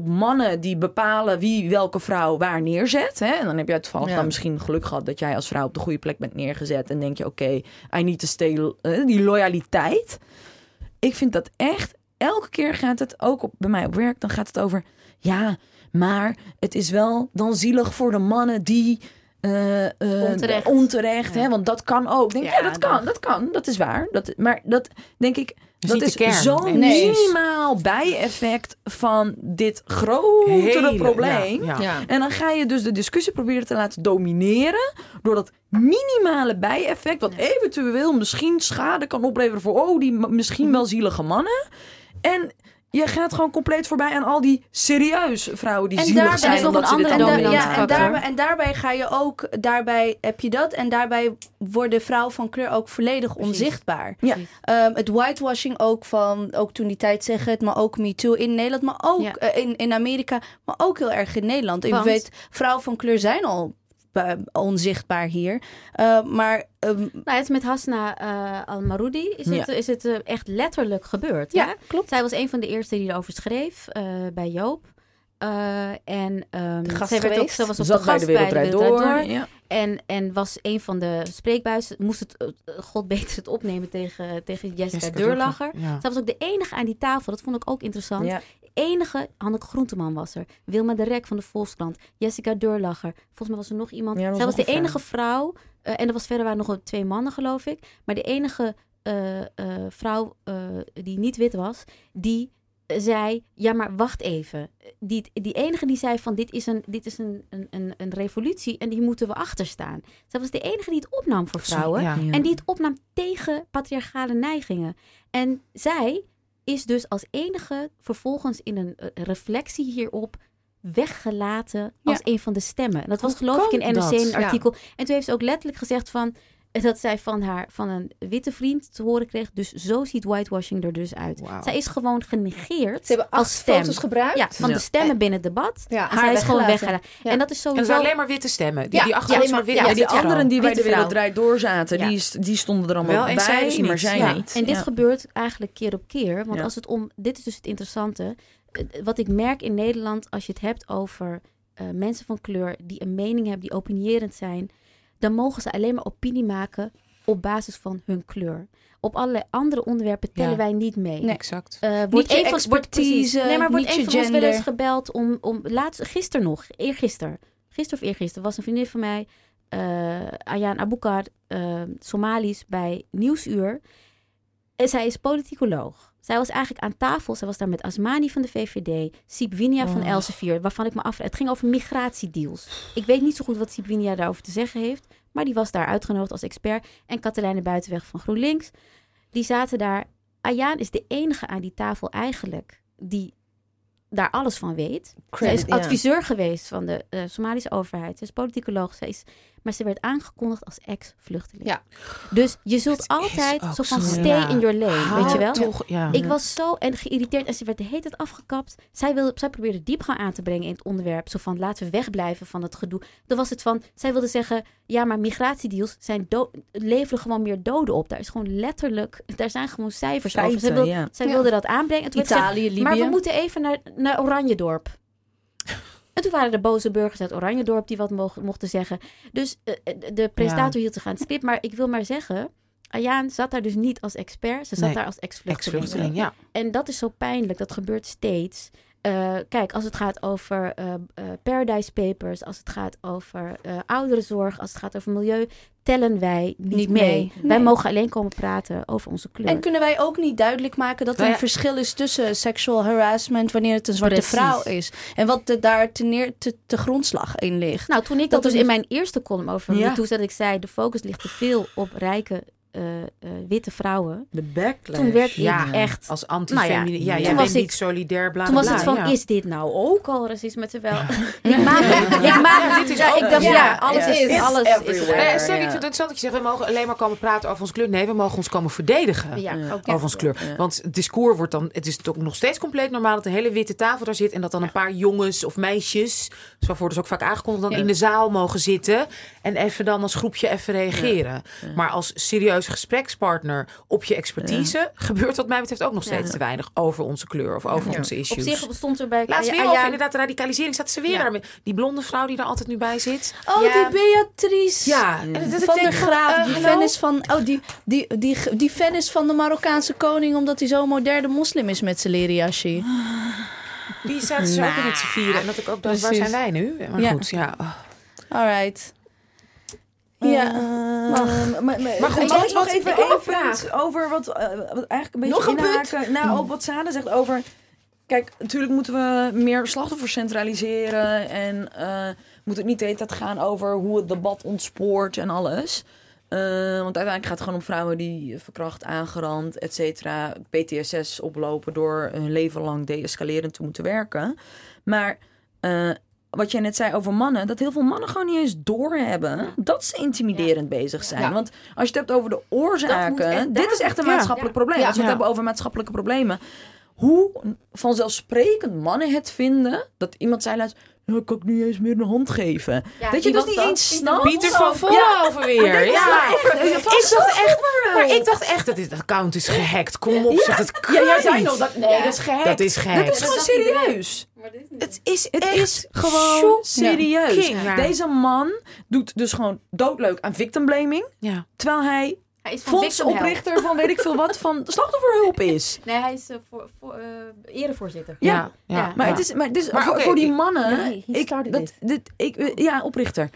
mannen die bepalen wie welke vrouw waar neerzet. Hè? En dan heb jij toevallig dan misschien geluk gehad dat jij als vrouw op de goede plek bent neergezet. En denk je, I need to stay, die loyaliteit. Ik vind dat echt... Elke keer gaat het, ook bij mij op werk, dan gaat het over... Ja, maar het is wel dan zielig voor de mannen die... onterecht hè, want dat kan ook. Denk, dat kan. Dat is waar. Maar dat, denk ik... Dat is zo'n minimaal bijeffect van dit grotere probleem. Ja, ja. Ja. En dan ga je dus de discussie proberen te laten domineren... door dat minimale bijeffect... wat eventueel misschien schade kan opleveren voor... die misschien wel zielige mannen. En... Je gaat gewoon compleet voorbij aan al die serieus vrouwen die zielig zijn. En daarbij ga je ook, daarbij heb je dat. En daarbij worden vrouwen van kleur ook volledig onzichtbaar. Ja. Het whitewashing ook van, ook toen die tijd Zeg Het, maar ook MeToo in Nederland. Maar ook in Amerika, maar ook heel erg in Nederland. Want... Ik weet, vrouwen van kleur zijn al onzichtbaar hier. Maar... nou, het is met Hasna Al-Maroudi is het echt letterlijk gebeurd. Ja, hè? Klopt. Zij was een van de eerste die erover schreef bij Joop. Ze was op de gast bij De Wereld Draait Door. Ja. En was een van de spreekbuizen. Moest het, God beter het opnemen tegen Jessica Durlacher. Ja. Zij was ook de enige aan die tafel. Dat vond ik ook interessant. Ja. Enige, Hanneke Groenteman was er. Wilma de Rek van de Volkskrant. Jessica Durlacher. Volgens mij was er nog iemand. Ja, zij was de enige vrouw. En er was verder waren nog 2 mannen, geloof ik. Maar de enige vrouw die niet wit was... die zei, ja, maar wacht even. Die enige die zei van dit is een revolutie... en die moeten we achterstaan. Zij was de enige die het opnam voor vrouwen. Ja, ja. En die het opnam tegen patriarchale neigingen. En zij... is dus als enige vervolgens in een reflectie hierop weggelaten als een van de stemmen. En dat was geloof ik in NRC een artikel. Ja. En toen heeft ze ook letterlijk gezegd dat zij van een witte vriend te horen kreeg. Dus zo ziet whitewashing er dus uit. Wow. Zij is gewoon genegeerd. Ze hebben 8 foto's gebruikt. Ja, van de stemmen binnen het debat. Ja, zij is gewoon weggelaten. Ja. En dat is sowieso... En het alleen maar witte stemmen. Die alleen maar witte. Ja, die anderen die bij De Wereld Draait Door zaten, die stonden er allemaal wel bij, maar zij niet. En dit gebeurt eigenlijk keer op keer. Want als het om... Dit is dus het interessante. Wat ik merk in Nederland, als je het hebt over mensen van kleur die een mening hebben, die opinierend zijn... dan mogen ze alleen maar opinie maken op basis van hun kleur. Op allerlei andere onderwerpen tellen wij niet mee. Nee, exact. Wordt niet je expertise, wordt een van ons wel eens gebeld om eergisteren was een vriendin van mij, Ayaan Aboukar, Somalisch bij Nieuwsuur. En zij is politicoloog. Zij was eigenlijk aan tafel. Zij was daar met Asmani van de VVD. Sibwinia van Elsevier. Waarvan ik me afvraag. Het ging over migratiedeals. Ik weet niet zo goed wat Sibwinia daarover te zeggen heeft. Maar die was daar uitgenodigd als expert. En Katelijne Buitenweg van GroenLinks. Die zaten daar. Ayaan is de enige aan die tafel eigenlijk. Die daar alles van weet. Credit, zij is adviseur geweest van de Somalische overheid. Ze is politicoloog. Maar ze werd aangekondigd als ex-vluchteling. Ja. Dus je zult altijd zo van stay in your lane. Weet je wel? Toch, ja. Ik was zo geïrriteerd en ze werd de hele tijd afgekapt. Zij probeerde diepgang aan te brengen in het onderwerp. Zo van laten we wegblijven van het gedoe. Dan was het van, zij wilde zeggen, ja maar migratiedeals leveren gewoon meer doden op. Daar is gewoon letterlijk, daar zijn gewoon cijfers over. Zij wilde dat aanbrengen. En toen Italië, Libië. Maar we moeten even naar Oranjedorp. En toen waren er boze burgers uit Oranjedorp die wat mochten zeggen. Dus de presentator hield zich aan het script. Maar ik wil maar zeggen, Ayaan zat daar dus niet als expert. Ze zat daar als ex-vluchteling. Ja. En dat is zo pijnlijk. Dat gebeurt steeds. Kijk, als het gaat over Paradise Papers, als het gaat over ouderenzorg, als het gaat over milieu, tellen wij niet mee. Nee. Wij mogen alleen komen praten over onze kleur. En kunnen wij ook niet duidelijk maken dat er een verschil is tussen seksual harassment wanneer het een zwarte vrouw is. En wat daar te grondslag in ligt. Nou, toen ik dat dus in mijn eerste column over MeToo zat, ik zei, de focus ligt te veel op rijke witte vrouwen. De backlash. Toen werd ik echt als antifeminist. Nou jij bent niet solidair, bla bla. Toen was het van, is dit nou ook al racisme? Terwijl ik dacht, alles is stel niet interessant dat je zegt, we mogen alleen maar komen praten over onze kleur. Nee, we mogen ons komen verdedigen over onze kleur. Ja. Want het discours wordt dan, het is toch nog steeds compleet normaal dat de hele witte tafel daar zit en dat dan een paar jongens of meisjes, zoals wordt dus ook vaak aangekondigd, dan in de zaal mogen zitten en even dan als groepje even reageren. Maar als serieus gesprekspartner op je expertise gebeurt wat mij betreft ook nog steeds te weinig over onze kleur of over onze issues. Op zich stond er bij laatst weer over inderdaad de radicalisering zat ze weer daarmee. Die blonde vrouw die daar altijd nu bij zit. Oh, die Beatrice. Ja. En dat van de Graaf. Die fan is van die fan is van de Marokkaanse koning omdat hij zo'n moderne moslim is met zijn leren jasje. Die zaten ze ook in het vieren. En dat ik ook dacht, waar zijn wij nu? Maar goed, all right. Ja, maar goed, ik nog even één vraag over wat eigenlijk een beetje inhaken op wat Sada zegt over. Kijk, natuurlijk moeten we meer slachtoffers centraliseren en moet het niet de hele tijd gaan over hoe het debat ontspoort en alles. Want uiteindelijk gaat het gewoon om vrouwen die verkracht, aangerand, et cetera, PTSS oplopen door hun leven lang deescalerend te moeten werken. Maar wat jij net zei over mannen, dat heel veel mannen gewoon niet eens doorhebben dat ze intimiderend bezig zijn. Ja. Want als je het hebt over de oorzaken, dit is echt een maatschappelijk probleem. Als we het hebben over maatschappelijke problemen. Hoe vanzelfsprekend mannen het vinden dat iemand zei, ik kan nu eens meer een hand geven. Ja, dat je dus niet eens snapt. Pieter van Vollenhoven weer. Ik dacht echt, dat account is gehackt. Kom op, zeg het. Ja, jij zei nog dat. Nee, dat is gehackt. Dat is gehackt. Dat is gewoon serieus. Maar dit is het is gewoon serieus. Ja. Deze man doet dus gewoon doodleuk aan victimblaming. Ja. Terwijl hij fondsoprichter van weet ik veel wat van slachtofferhulp is. Nee, hij is erevoorzitter. Ja. Maar het is voor die mannen. Nee, oprichter.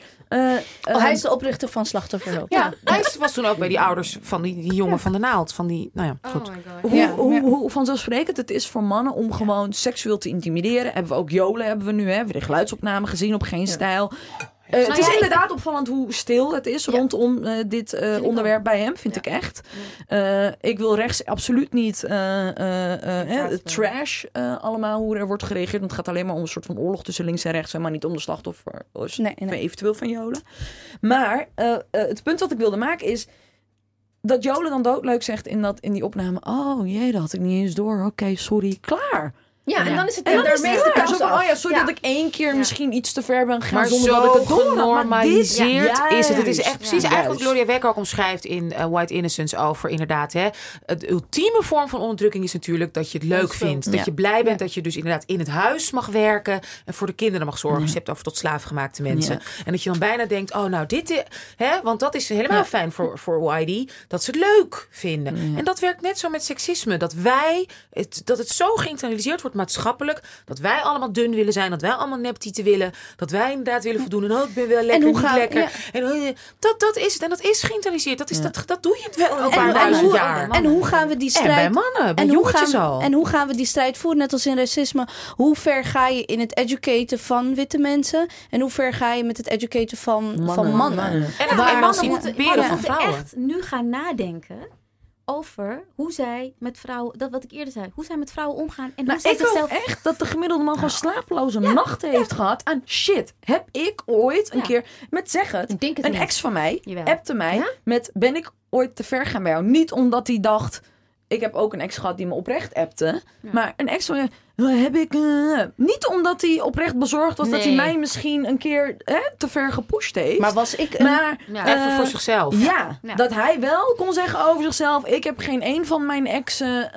Hij is de oprichter van slachtofferhulp. Ja. Hij was toen ook bij die ouders van die jongen van de naald. Van die, goed. Oh my God. Hoe vanzelfsprekend het is voor mannen om gewoon seksueel te intimideren. Hebben we ook Jolen nu, hè? We hebben de geluidsopname gezien op geen stijl. Het is inderdaad opvallend hoe stil het is rondom dit onderwerp bij hem, vind ik echt. Ik wil rechts absoluut niet trash allemaal hoe er wordt gereageerd. Want het gaat alleen maar om een soort van oorlog tussen links en rechts. Maar niet om de slachtoffers. Nee. Eventueel van Jolen. Maar het punt wat ik wilde maken is dat Jolen dan doodleuk zegt in die opname. Oh jee, dat had ik niet eens door. Oké, sorry, klaar. Ja, en dan is het dat ik één keer misschien iets te ver ben gegaan zonder dat ik het door had. Genormaliseerd is het. Het is echt precies eigenlijk wat Gloria Wekker ook omschrijft in White Innocence over inderdaad. Hè, het ultieme vorm van onderdrukking is natuurlijk dat je het leuk vindt. Dat je blij bent dat je dus inderdaad in het huis mag werken en voor de kinderen mag zorgen. Dus je hebt over tot slaafgemaakte mensen. Ja. En dat je dan bijna denkt, want dat is helemaal fijn voor Whitey, dat ze het leuk vinden. Ja. En dat werkt net zo met seksisme. Dat het zo geïnternaliseerd wordt maatschappelijk, dat wij allemaal dun willen zijn, dat wij allemaal neptieten willen, dat wij inderdaad willen voldoen en ik ben wel lekker, niet lekker. Ja. En dat is het. En dat is geïnternaliseerd. Dat is dat doe je het wel een paar duizend jaar. En hoe gaan we die strijd... En bij mannen, bij jongetjes al. En hoe gaan we die strijd voeren, net als in racisme? Hoe ver ga je in het educaten van witte mensen? En hoe ver ga je met het educaten van mannen? En mannen moeten echt nu gaan nadenken over hoe zij met vrouwen, dat wat ik eerder zei, hoe zij met vrouwen omgaan. En ik hoop echt dat de gemiddelde man gewoon slaaploze nachten heeft gehad aan shit. Heb ik ooit een keer met een ex van mij appte mij met ben ik ooit te ver gaan bij jou? Niet omdat hij dacht, ik heb ook een ex gehad die me oprecht appte, maar een ex van heb ik niet omdat hij oprecht bezorgd was dat hij mij misschien een keer te ver gepusht heeft. Maar was ik even voor zichzelf. Ja, dat hij wel kon zeggen over zichzelf, ik heb geen een van mijn exen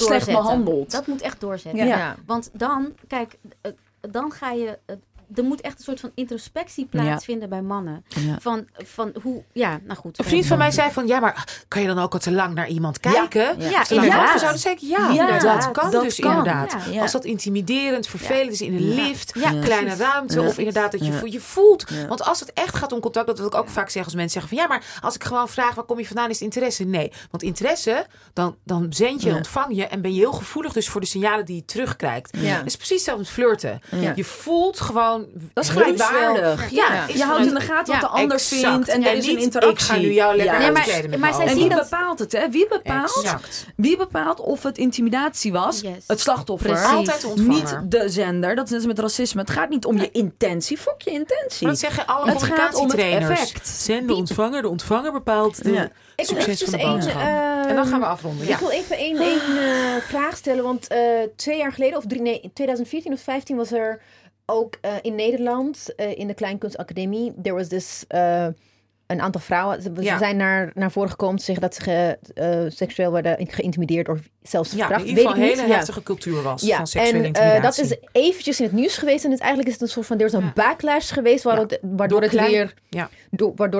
slecht behandeld. Dat moet echt doorzetten. Ja. Want dan, kijk, dan ga je... Er moet echt een soort van introspectie plaatsvinden bij mannen. Ja. Van hoe... Ja, nou goed. Een vriend van mij zei van... Ja, maar kan je dan ook al te lang naar iemand kijken? Ja, ja, inderdaad. We zouden zeggen, inderdaad. Dat kan dus inderdaad. Ja, ja. Als dat intimiderend, vervelend is in een lift... Ja, kleine ruimte of inderdaad dat je voelt. Ja. Want als het echt gaat om contact... Dat wil ik ook vaak zeggen als mensen zeggen van... Ja, maar als ik gewoon vraag waar kom je vandaan, is het interesse? Nee, want interesse, dan zend je, ontvang je... En ben je heel gevoelig dus voor de signalen die je terugkrijgt. Ja. Dat is precies hetzelfde als flirten. Ja. Je voelt gewoon... Dat is gelijkwaardig. Ja, je houdt in de gaten wat de ander vindt. En er is een interactie. Ik ga nu jou lekker uitkleden met me. En wie bepaalt het? Hè? Wie bepaalt of het intimidatie was? Yes. Het slachtoffer. Precies. Altijd de ontvanger. Niet de zender. Dat is net met racisme. Het gaat niet om je intentie. Fok je intentie. Dat zeggen alle communicatietrainers. Het gaat om het effect. Zender, ontvanger. De ontvanger bepaalt de succes van de boodschap. En dan gaan we afronden. Ik wil even één vraag stellen. Want 2 jaar geleden, of 2014 of 2015 was er... Ook in Nederland, in de Kleinkunstacademie, there was this, een aantal vrouwen, ze zijn naar voren gekomen te zeggen dat ze seksueel werden geïntimideerd of zelfs verkracht. Ja, in ieder geval een hele heftige cultuur was van seksuele intimidatie. En dat is eventjes in het nieuws geweest en dus eigenlijk is het een soort van, er is een backlash geweest waardoor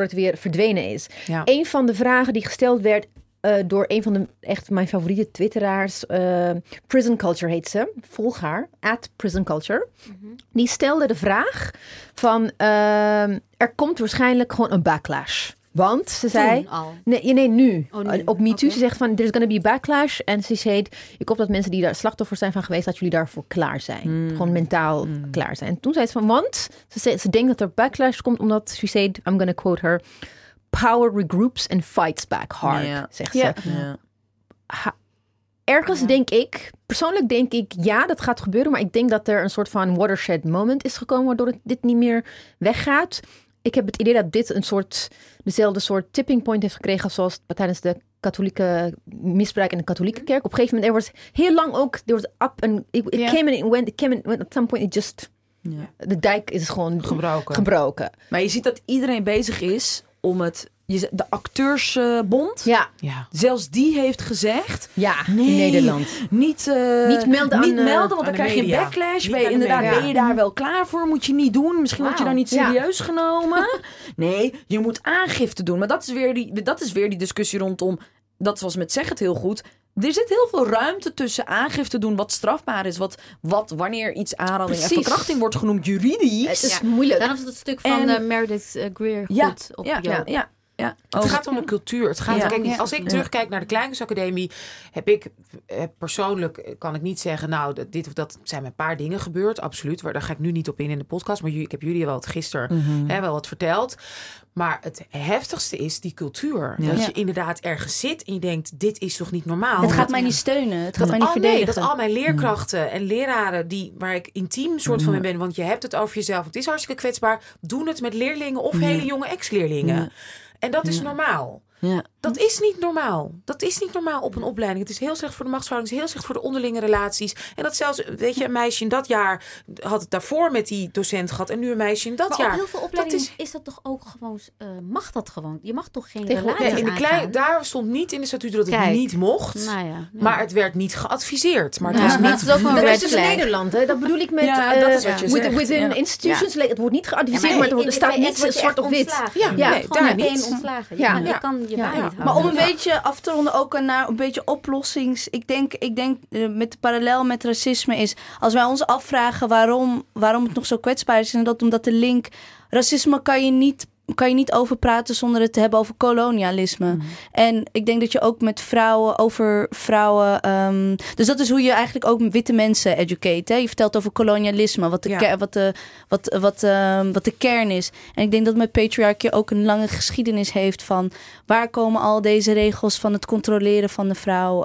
het weer verdwenen is. Ja. Een van de vragen die gesteld werd door een van de echt mijn favoriete twitteraars, Prison Culture heet ze, volg haar, @prisonculture. Mm-hmm. Die stelde de vraag van, er komt waarschijnlijk gewoon een backlash. Want ze zei, nu. Oh, nee. Op MeToo, ze zegt van, there's gonna be a backlash. En ze zei, ik hoop dat mensen die daar slachtoffer zijn van geweest, dat jullie daarvoor klaar zijn. Gewoon mentaal klaar zijn. En toen zei ze van, want ze denkt dat er backlash komt, omdat ze zei, I'm gonna quote her, power regroups and fights back hard, zegt ze. Ja. Persoonlijk denk ik, dat gaat gebeuren. Maar ik denk dat er een soort van watershed moment is gekomen... waardoor dit niet meer weggaat. Ik heb het idee dat dit dezelfde soort tipping point heeft gekregen... zoals tijdens de katholieke misbruik in de katholieke kerk. Op een gegeven moment, er was heel lang ook... There was up and it came and it went, it came and it went. At some point it just... De dijk is gewoon gebroken. Maar je ziet dat iedereen bezig is... om het... De acteursbond. Zelfs die heeft gezegd... in Nederland. Niet melden, want dan krijg je een backlash. Ben je daar wel klaar voor? Moet je niet doen. Misschien word je daar niet serieus genomen. Nee, je moet aangifte doen. Maar dat is weer die discussie rondom... Dat was met Zeg het heel goed... Er zit heel veel ruimte tussen aangifte doen wat strafbaar is. Wanneer iets aanranding en verkrachting wordt genoemd juridisch. Het is moeilijk. Daarom is het stuk van Meredith Greer goed op jou. Ja. Het gaat om de cultuur. Het gaat kijk, als ik terugkijk naar de Kleinkunstacademie, heb ik persoonlijk, kan ik niet zeggen, dit of dat zijn met een paar dingen gebeurd. Absoluut. Daar ga ik nu niet op in de podcast. Maar ik heb jullie wel gisteren wel wat verteld. Maar het heftigste is die cultuur. Ja. Dat je inderdaad ergens zit en je denkt, dit is toch niet normaal? Het gaat mij niet steunen. Het gaat mij niet verdedigen. Dat al mijn leerkrachten en leraren, waar ik intiem soort van mee ben, want je hebt het over jezelf. Het is hartstikke kwetsbaar. Doen het met leerlingen of hele jonge ex-leerlingen. Ja. En dat is normaal. Ja. Dat is niet normaal. Dat is niet normaal op een opleiding. Het is heel slecht voor de machtsverhouding. Het is heel slecht voor de onderlinge relaties. En dat zelfs, weet je, een meisje in dat jaar had het daarvoor met die docent gehad. En nu een meisje in dat jaar. Maar op heel veel opleidingen is dat toch ook gewoon, mag dat gewoon? Je mag toch geen relaties aangaan? Daar stond niet in de statuut dat het niet mocht. Maar het werd niet geadviseerd. Maar dat is dus in Nederland. Hè? Dat bedoel ik met, within institutions. Het wordt niet geadviseerd, maar er staat niet zwart op wit. Daar niet. Ontslagen. Je kan maar om een beetje af te ronden ook naar een beetje oplossings... Ik denk met de parallel met racisme is... Als wij ons afvragen waarom het nog zo kwetsbaar is... En dat omdat de link... Racisme kan je niet over praten zonder het te hebben over kolonialisme. Mm. En ik denk dat je ook met vrouwen over vrouwen... dus dat is hoe je eigenlijk ook witte mensen educate. Hè? Je vertelt over kolonialisme, wat de kern is. En ik denk dat met patriarchie ook een lange geschiedenis heeft van... Waar komen al deze regels van het controleren van de vrouw?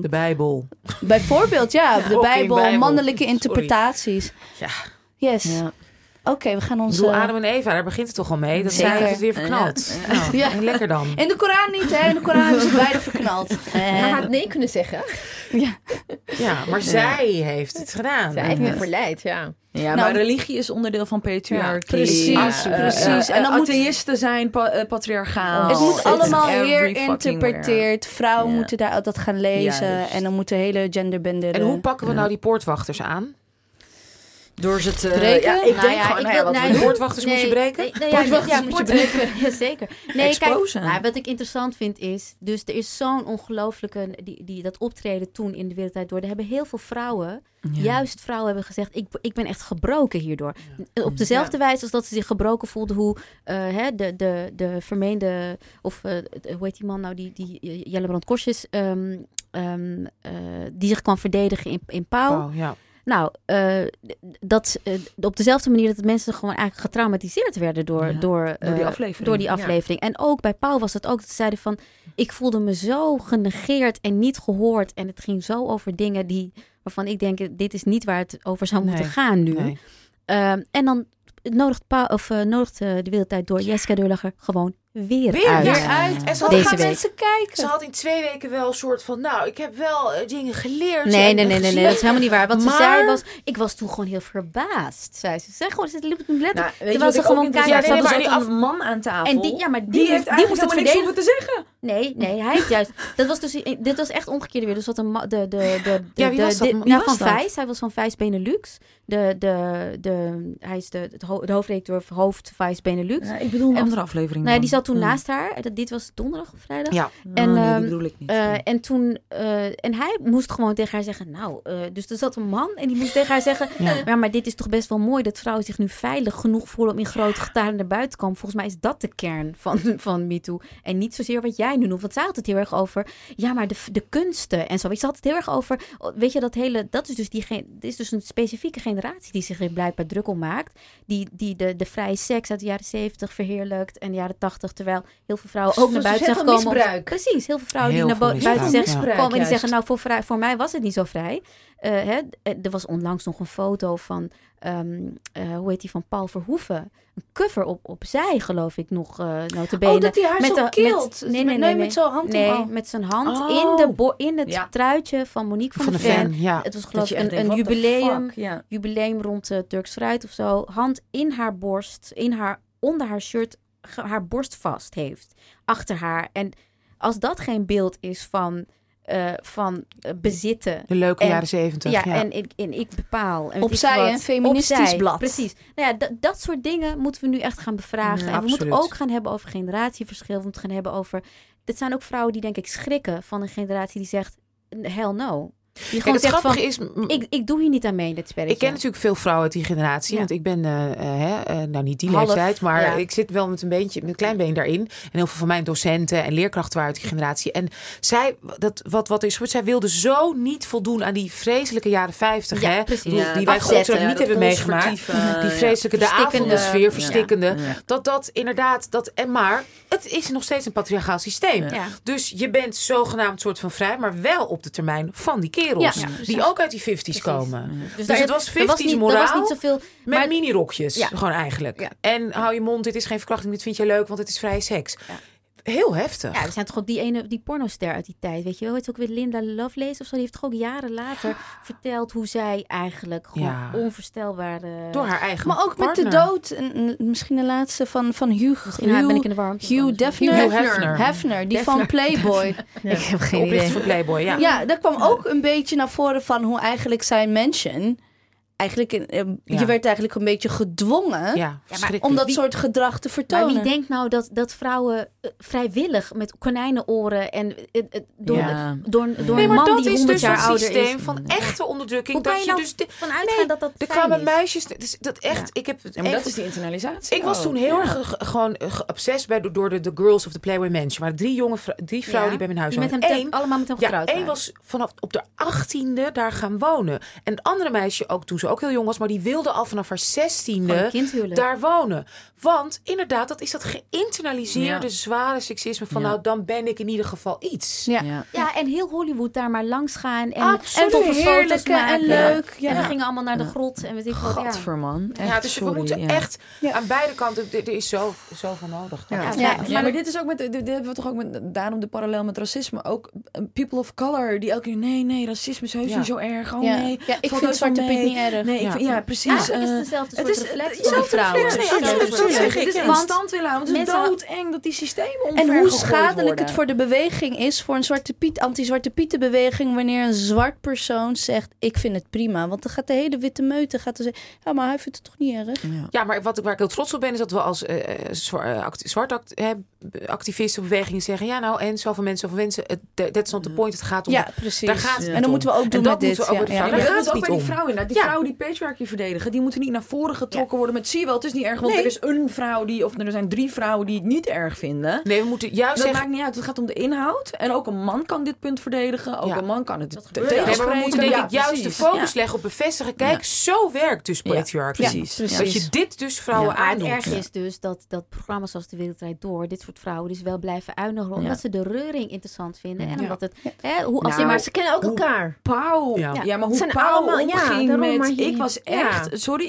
De Bijbel. Bijvoorbeeld, de Bijbel. Mannelijke interpretaties. Oké, we gaan ons... Doe Adam en Eva, daar begint het toch al mee. Dat zijn het weer verknald. Lekker dan. In de Koran niet, hè? In de Koran is het beide verknald. Maar had nee kunnen zeggen. Maar zij heeft het gedaan. Zij heeft me verleid, maar religie is onderdeel van patriarchie. Precies. En dan atheïsten zijn patriarchaal. Het moet allemaal weer interpreteerd. Vrouwen moeten daar altijd gaan lezen. En dan moeten hele genderbenden... En hoe pakken we nou die poortwachters aan? Door ze te breken? Ja, ik denk gewoon, poortwachters moet je breken? Ja, zeker. Nee, kijk, wat ik interessant vind is... Dus er is zo'n ongelooflijke... Die dat optreden toen in de wereldtijd door... Er hebben heel veel vrouwen... Ja. Juist vrouwen hebben gezegd, ik ben echt gebroken hierdoor. Ja. Op dezelfde wijze als dat ze zich gebroken voelden hoe de vermeende... Of hoe heet die man nou? Die Jelle Brandt Corstius... die zich kwam verdedigen in Pauw. Oh, ja. Nou, op dezelfde manier dat mensen gewoon eigenlijk getraumatiseerd werden door die aflevering. Ja. En ook bij Pauw was het ook dat ze zeiden van... Ik voelde me zo genegeerd en niet gehoord. En het ging zo over dingen waarvan ik denk... Dit is niet waar het over zou moeten gaan nu. Nee. En dan nodigt de wereldtijd door Jessica Durlacher gewoon... Weer uit. En ze had gaan mensen kijken. Ze had in 2 weken wel een soort van... Nou, ik heb wel dingen geleerd. Nee, dat is helemaal niet waar. Wat ze zei was... Ik was toen gewoon heel verbaasd, zei ze. Zeg gewoon, het liep letterlijk. Terwijl ze gewoon kijken. Er zat een man aan tafel. En die moest helemaal niks hoeven te zeggen. Nee, hij heeft juist... Dit was echt omgekeerde weer. Dus wat een... Wie was dat? Van Vijs. Hij was van Vijs Benelux. Hij is de hoofdredacteur van Hoofd Vijs Benelux. Ik bedoel een andere aflevering. Nee, die zat toen naast haar. Dit was donderdag of vrijdag. Ja, nee, die bedoel ik niet. En toen... en hij moest gewoon tegen haar zeggen... Nou, dus er zat een man en die moest tegen haar zeggen... Ja, maar dit is toch best wel mooi... dat vrouwen zich nu veilig genoeg voelen... om in grote getalen naar buiten te komen. Volgens mij is dat de kern van MeToo. En niet zozeer wat jij nu noemt. Want zij had het heel erg over... Ja, maar de kunsten en zo. Ik had het heel erg over... Weet je, dat hele... Dit is dus een specifieke generatie... die zich er blijkbaar druk om maakt. Die de vrije seks uit de jaren 70 verheerlijkt... en de jaren 80... Terwijl heel veel vrouwen ook naar buiten zeggen komen. Precies, heel veel vrouwen die naar buiten komen en die zeggen, nou voor mij was het niet zo vrij. Er was onlangs nog een foto van, hoe heet die, van Paul Verhoeven. Een cover opzij, geloof ik nog, nota bene. Oh, dat hij haar met zo kilt. Nee, met zo'n hand. Nee, met zijn hand in het truitje van Monique van de Ven. Ja. Het was geloof ik een jubileum rond Turks fruit of zo. Hand in haar borst, onder haar shirt. Haar borst vast heeft achter haar. En als dat geen beeld is van bezitten. De leuke jaren 70. Ja, en ik bepaal. En opzij een feministisch blad. Precies. Nou ja, dat soort dingen moeten we nu echt gaan bevragen. Ja, en we moeten ook gaan hebben over generatieverschil. We moeten gaan hebben over... Dit zijn ook vrouwen die denk ik schrikken van een generatie die zegt... Hell no. Het grappige is... Ik doe hier niet aan mee in dit spelletje. Ik ken natuurlijk veel vrouwen uit die generatie. Ja. Want ik ben, niet die leeftijd... maar ik zit wel met een klein been daarin. En heel veel van mijn docenten en leerkrachten waren uit die generatie. En zij, wat is gebeurd... Zij wilde zo niet voldoen aan die vreselijke jaren 50. Ja, hè? Precies. Die wij godzijdank niet hebben meegemaakt. Die vreselijke, de avondensfeer, verstikkende. Ja. Dat inderdaad... Maar het is nog steeds een patriarchaal systeem. Ja. Dus je bent zogenaamd soort van vrij... maar wel op de termijn van die kerels, die ook uit die 50's komen. Dus het was 50's moraal met minirokjes, gewoon eigenlijk. Ja. En hou je mond, dit is geen verkrachting, dit vind je leuk, want het is vrije seks. Ja. Heel heftig. Ja, er zijn toch ook die pornoster uit die tijd, weet je wel. Het is ook weer Linda Lovelace of zo. Die heeft toch ook jaren later verteld hoe zij eigenlijk gewoon onvoorstelbaar... Door haar eigen partner. Maar ook partner. Met de dood. Misschien de laatste van Hugh Hefner. Die van Playboy. Ja. Ik heb geen idee. Oprichter van Playboy, ja. Ja, daar kwam ook een beetje naar voren van hoe eigenlijk zijn mansion... Je werd eigenlijk een beetje gedwongen om dat soort gedrag te vertonen. Maar wie denkt nou dat vrouwen vrijwillig met konijnenoren en door een man die 100 jaar ouder is... dat is dus een systeem van echte onderdrukking. Hoe kan je vanuitgaan dat dat fijn is? Er kwamen meisjes... Dus dat echt, ik heb maar dat is die internalisatie. Ik was toen heel erg gewoon geobsessed door de girls of the Playboy Mansion. Er waren 3 vrouwen die bij mijn huis waren. Allemaal met hem getrouwd. Eén was vanaf op de 18e daar gaan wonen. En het andere meisje ook toen ze ook heel jong was, maar die wilde al vanaf haar 16e daar wonen. Want inderdaad, dat is dat geïnternaliseerde zware seksisme van dan ben ik in ieder geval iets. Ja, en heel Hollywood daar maar langs gaan en toffe foto's maken. En leuk. Ja. En we gingen allemaal naar de grot en we dachten, Godverman. Ja, dus we moeten echt aan beide kanten, er is zo van nodig. Maar dit is ook dit hebben we toch ook daarom de parallel met racisme. Ook people of color die elke keer, nee, racisme is heus niet zo erg. Oh nee. Ik vind Zwarte Piet niet erg. erg. Nee, ja. Ja, precies. Ja, is dezelfde soort reflex voor vrouwen. Dat zeg ik. In stand willen houden. Het is doodeng dat die systemen omver gegooid worden. En hoe schadelijk het voor de beweging is, voor een Zwarte Piet, anti-Zwarte Pieten beweging, wanneer een zwart persoon zegt, ik vind het prima. Want dan gaat de hele witte meute zeggen, ja, maar hij vindt het toch niet erg? Ja, maar waar ik heel trots op ben, is dat we als zwarte activisten op bewegingen zeggen, ja nou, en zoveel mensen, zoveel mensen, dat is not the point, het gaat om. Ja, precies. Daar gaat het om. En dan moeten we ook doen met dit. Daar gaat het ook bij die vrouwen inderdaad. Die vrouwen die patriarchy verdedigen, die moeten niet naar voren getrokken worden met, zie je wel, het is niet erg, want er is een vrouw die, of er zijn 3 vrouwen die het niet erg vinden. Nee, we moeten juist dat maakt niet uit, het gaat om de inhoud. En ook een man kan dit punt verdedigen, ook een man kan het tegenspreken. Nee, maar we moeten denk ik juist de focus leggen op bevestigen. Kijk, zo werkt dus patriarchy. Precies. Dat je dit dus vrouwen aandoet. Het erg is dus dat programma's zoals De Wereld Draait Door, dit soort vrouwen dus wel blijven uitnodigen, omdat ze de reuring interessant vinden. En omdat het, maar ze kennen ook elkaar. Pauw. Ja, maar hoe Pauw omging met,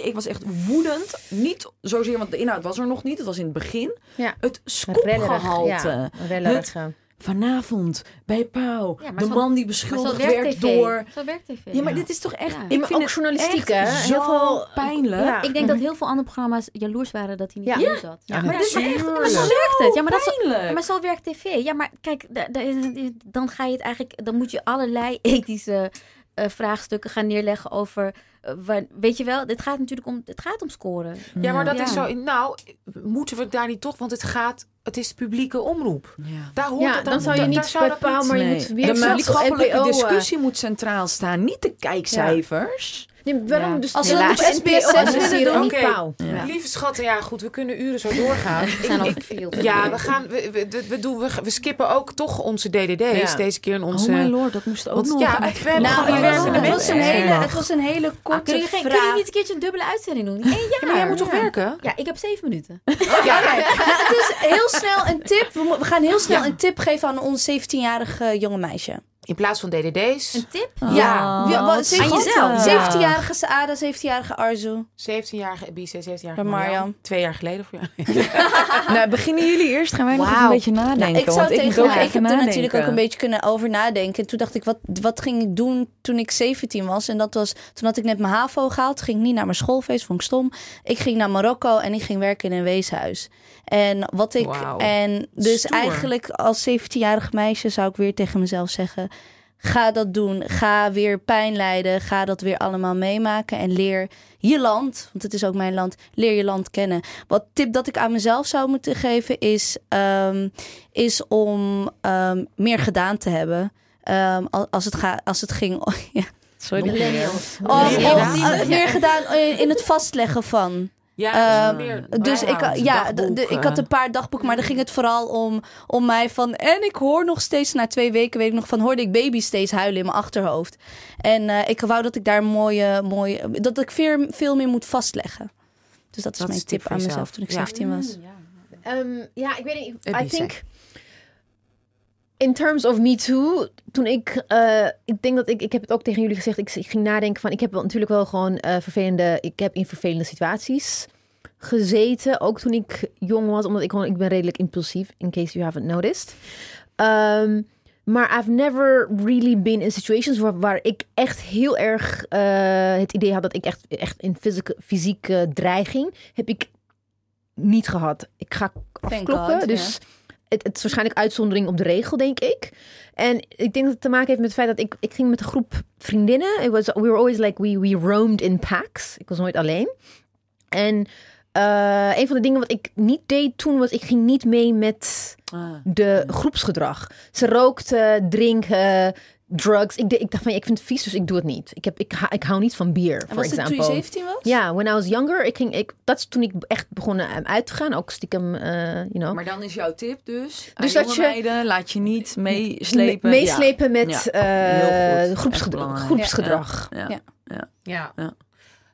ik was echt woedend. Niet zozeer, want de inhoud was er nog niet. Het was in het begin. Ja. Het scoopgehalte. Ja, vanavond bij Pauw. Ja, de man die beschuldigd werd door. Zo werkt TV. Ja, maar dit is toch echt. Ik vind ook journalistiek echt heel veel pijnlijk. Ja. Ik denk dat heel veel andere programma's jaloers waren dat hij niet hier zat. Ja, maar dat is echt. Maar zo werkt het. Ja, maar maar zo werkt TV. Ja, maar kijk, dan ga je het eigenlijk. Dan moet je allerlei ethische vraagstukken gaan neerleggen over. Weet je wel, dit gaat natuurlijk om, het gaat om scoren. Ja, maar dat is zo. Nou, moeten we daar niet toch, want het is publieke omroep. Ja. Daar hoort het dan zou je niet bepalen, maar je moet weer de maatschappelijke discussie moet centraal staan, niet de kijkcijfers. Nee, waarom? Dus als we op SBS 6 willen doen, niet Pauw. Ja. Lieve schatten, goed, we kunnen uren zo doorgaan. We zijn al verveeld. Ja, we skippen ook toch onze DDD's deze keer in onze. Oh my lord, dat moest ook nog. Ja, het was een hele korte vraag. Kun je niet een keertje een dubbele uitzending doen? 1 jaar. Maar jij moet toch werken? Ja, ik heb 7 minuten. Het is heel snel een tip. We gaan heel snel een tip geven aan ons 17-jarige jonge meisje. In plaats van DDD's. Een tip? Aan jezelf. 17-jarige Sada, 17-jarige Arzu. 17-jarige Ebise, 17-jarige Mariam. 2 jaar geleden voor jou. Nou, beginnen jullie eerst. Gaan wij nog even een beetje nadenken. Nou, ik heb er natuurlijk ook een beetje kunnen over nadenken. En toen dacht ik, wat ging ik doen toen ik 17 was? En dat was, toen had ik net mijn HAVO gehaald. Ging ik niet naar mijn schoolfeest, vond ik stom. Ik ging naar Marokko en ik ging werken in een weeshuis. En wat ik. En dus stoer. Eigenlijk als 17-jarig meisje zou ik weer tegen mezelf zeggen, ga dat doen. Ga weer pijn lijden. Ga dat weer allemaal meemaken. En leer je land, want het is ook mijn land, leer je land kennen. Wat tip dat ik aan mezelf zou moeten geven is om meer gedaan te hebben. Als het ging. Meer gedaan in het vastleggen van. Ja, ik had een paar dagboeken, maar dan ging het vooral om mij van. En ik hoor nog steeds, na 2 weken weet ik nog van, hoorde ik baby's steeds huilen in mijn achterhoofd. En ik wou dat ik daar mooie dat ik veel meer moet vastleggen. Dus dat is mijn tip aan mezelf toen ik 17 was. Ik weet niet. I think in terms of me too, toen ik denk dat ik heb het ook tegen jullie gezegd. Ik ging nadenken van, ik heb natuurlijk wel gewoon ik heb in vervelende situaties gezeten. Ook toen ik jong was, omdat ik ben redelijk impulsief. In case you haven't noticed. Maar I've never really been in situations waar ik echt heel erg het idee had dat ik echt in fysieke dreiging heb ik niet gehad. Ik ga afkloppen, dus. Yeah. Het is waarschijnlijk uitzondering op de regel, denk ik. En ik denk dat het te maken heeft met het feit dat ik ging met een groep vriendinnen. We were always like, we roamed in packs. Ik was nooit alleen. En een van de dingen wat ik niet deed toen was, ik ging niet mee met de groepsgedrag. Ze rookten, drinken, drugs. Ik dacht van, ik vind het vies, dus ik doe het niet. Ik hou niet van bier, voor example. Toen je 17 was? Ja, when I was younger. Dat is toen ik echt begon uit te gaan. Ook stiekem, Maar dan is jouw tip dus dat je meiden, laat je niet meeslepen. Meeslepen met groepsgedrag. Ja.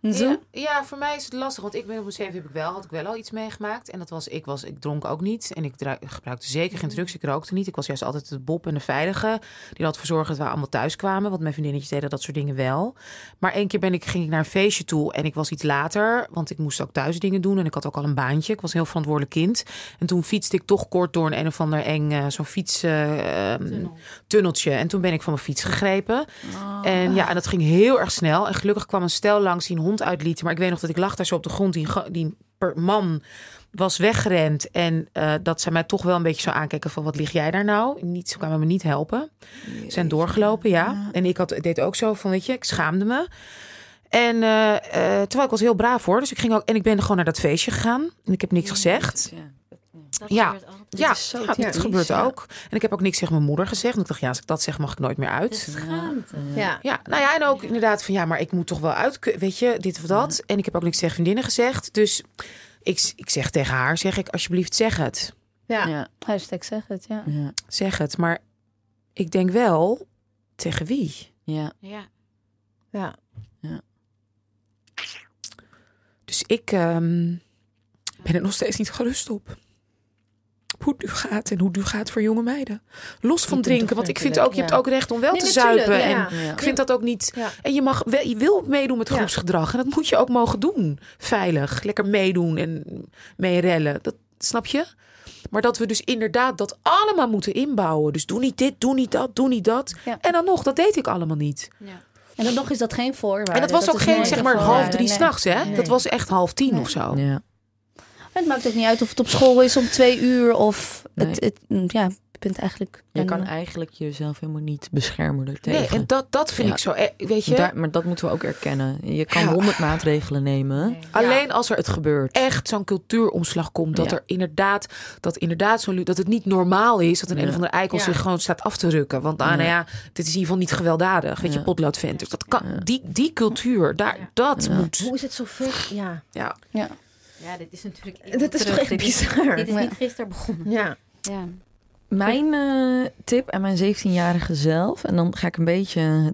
en zo? Ja, voor mij is het lastig. Want ik ben op mijn 7 had ik wel al iets meegemaakt. En dat was, ik dronk ook niet. En ik gebruikte zeker geen drugs. Ik rookte niet. Ik was juist altijd de Bob en de veilige. Die had voor zorgen dat we allemaal thuis kwamen. Want mijn vriendinnetjes deden dat soort dingen wel. Maar één keer ging ik naar een feestje toe. En ik was iets later. Want ik moest ook thuis dingen doen. En ik had ook al een baantje. Ik was een heel verantwoordelijk kind. En toen fietste ik toch kort door een of ander eng zo'n fietstunneltje. En toen ben ik van mijn fiets gegrepen. Oh. En dat ging heel erg snel. En gelukkig kwam een stel langs die een hond uitliet. Maar ik weet nog dat ik lag daar zo op de grond. Die man was weggerend. En dat zij mij toch wel een beetje zou aankijken van wat lig jij daar nou? Ze kwamen me niet helpen. Ze zijn doorgelopen, ja. En ik deed ook zo van, ik schaamde me. En terwijl ik was heel braaf hoor. Dus ik ging ook. En ik ben gewoon naar dat feestje gegaan. En ik heb niks gezegd. Dat gebeurt ook. En ik heb ook niks tegen mijn moeder gezegd. En ik dacht, als ik dat zeg, mag ik nooit meer uit. Schaamte. Ja, nou ja, en ook inderdaad van, maar ik moet toch wel uit, weet je, dit of dat. Ja. En ik heb ook niks tegen vriendinnen gezegd. Dus ik zeg tegen haar, alsjeblieft, zeg het. Ja. Hashtag zeg het, ja. Zeg het, maar ik denk wel, tegen wie? Ja. Dus ik ben er nog steeds niet gerust op. Hoe het nu gaat en hoe het nu gaat voor jonge meiden. Los van drinken, want ik vind ook... je hebt ook recht om wel te zuipen. Ik vind dat ook niet... Ja. En je wil meedoen met groepsgedrag. En dat moet je ook mogen doen. Veilig, lekker meedoen en meerellen. Dat snap je? Maar dat we dus inderdaad dat allemaal moeten inbouwen. Dus doe niet dit, doe niet dat, doe niet dat. Ja. En dan nog, dat deed ik allemaal niet. Ja. En dan nog is dat geen voorwaarde. En dat was ook geen 2:30 s'nachts. Nee. Dat was echt 9:30 of zo. Ja. Het maakt ook niet uit of het op school is om 2 uur of... Nee. Je bent eigenlijk... Je kan eigenlijk jezelf helemaal niet beschermen ertegen. Nee, en dat vind ik zo... Weet je? Maar dat moeten we ook erkennen. Je kan 100 maatregelen nemen. Nee. Alleen als er het gebeurt. Echt zo'n cultuuromslag komt. Dat er inderdaad... dat het niet normaal is dat een of andere eikel zich gewoon staat af te rukken. Want dit is in ieder geval niet gewelddadig. Weet je, potloodvent. Dus dat kan, die cultuur, dat moet... Hoe is het zo ver? Ja, dit is natuurlijk... Dat is toch echt bizar. Dit is niet gisteren begonnen. Ja. Mijn tip aan mijn 17-jarige zelf... en dan ga ik een beetje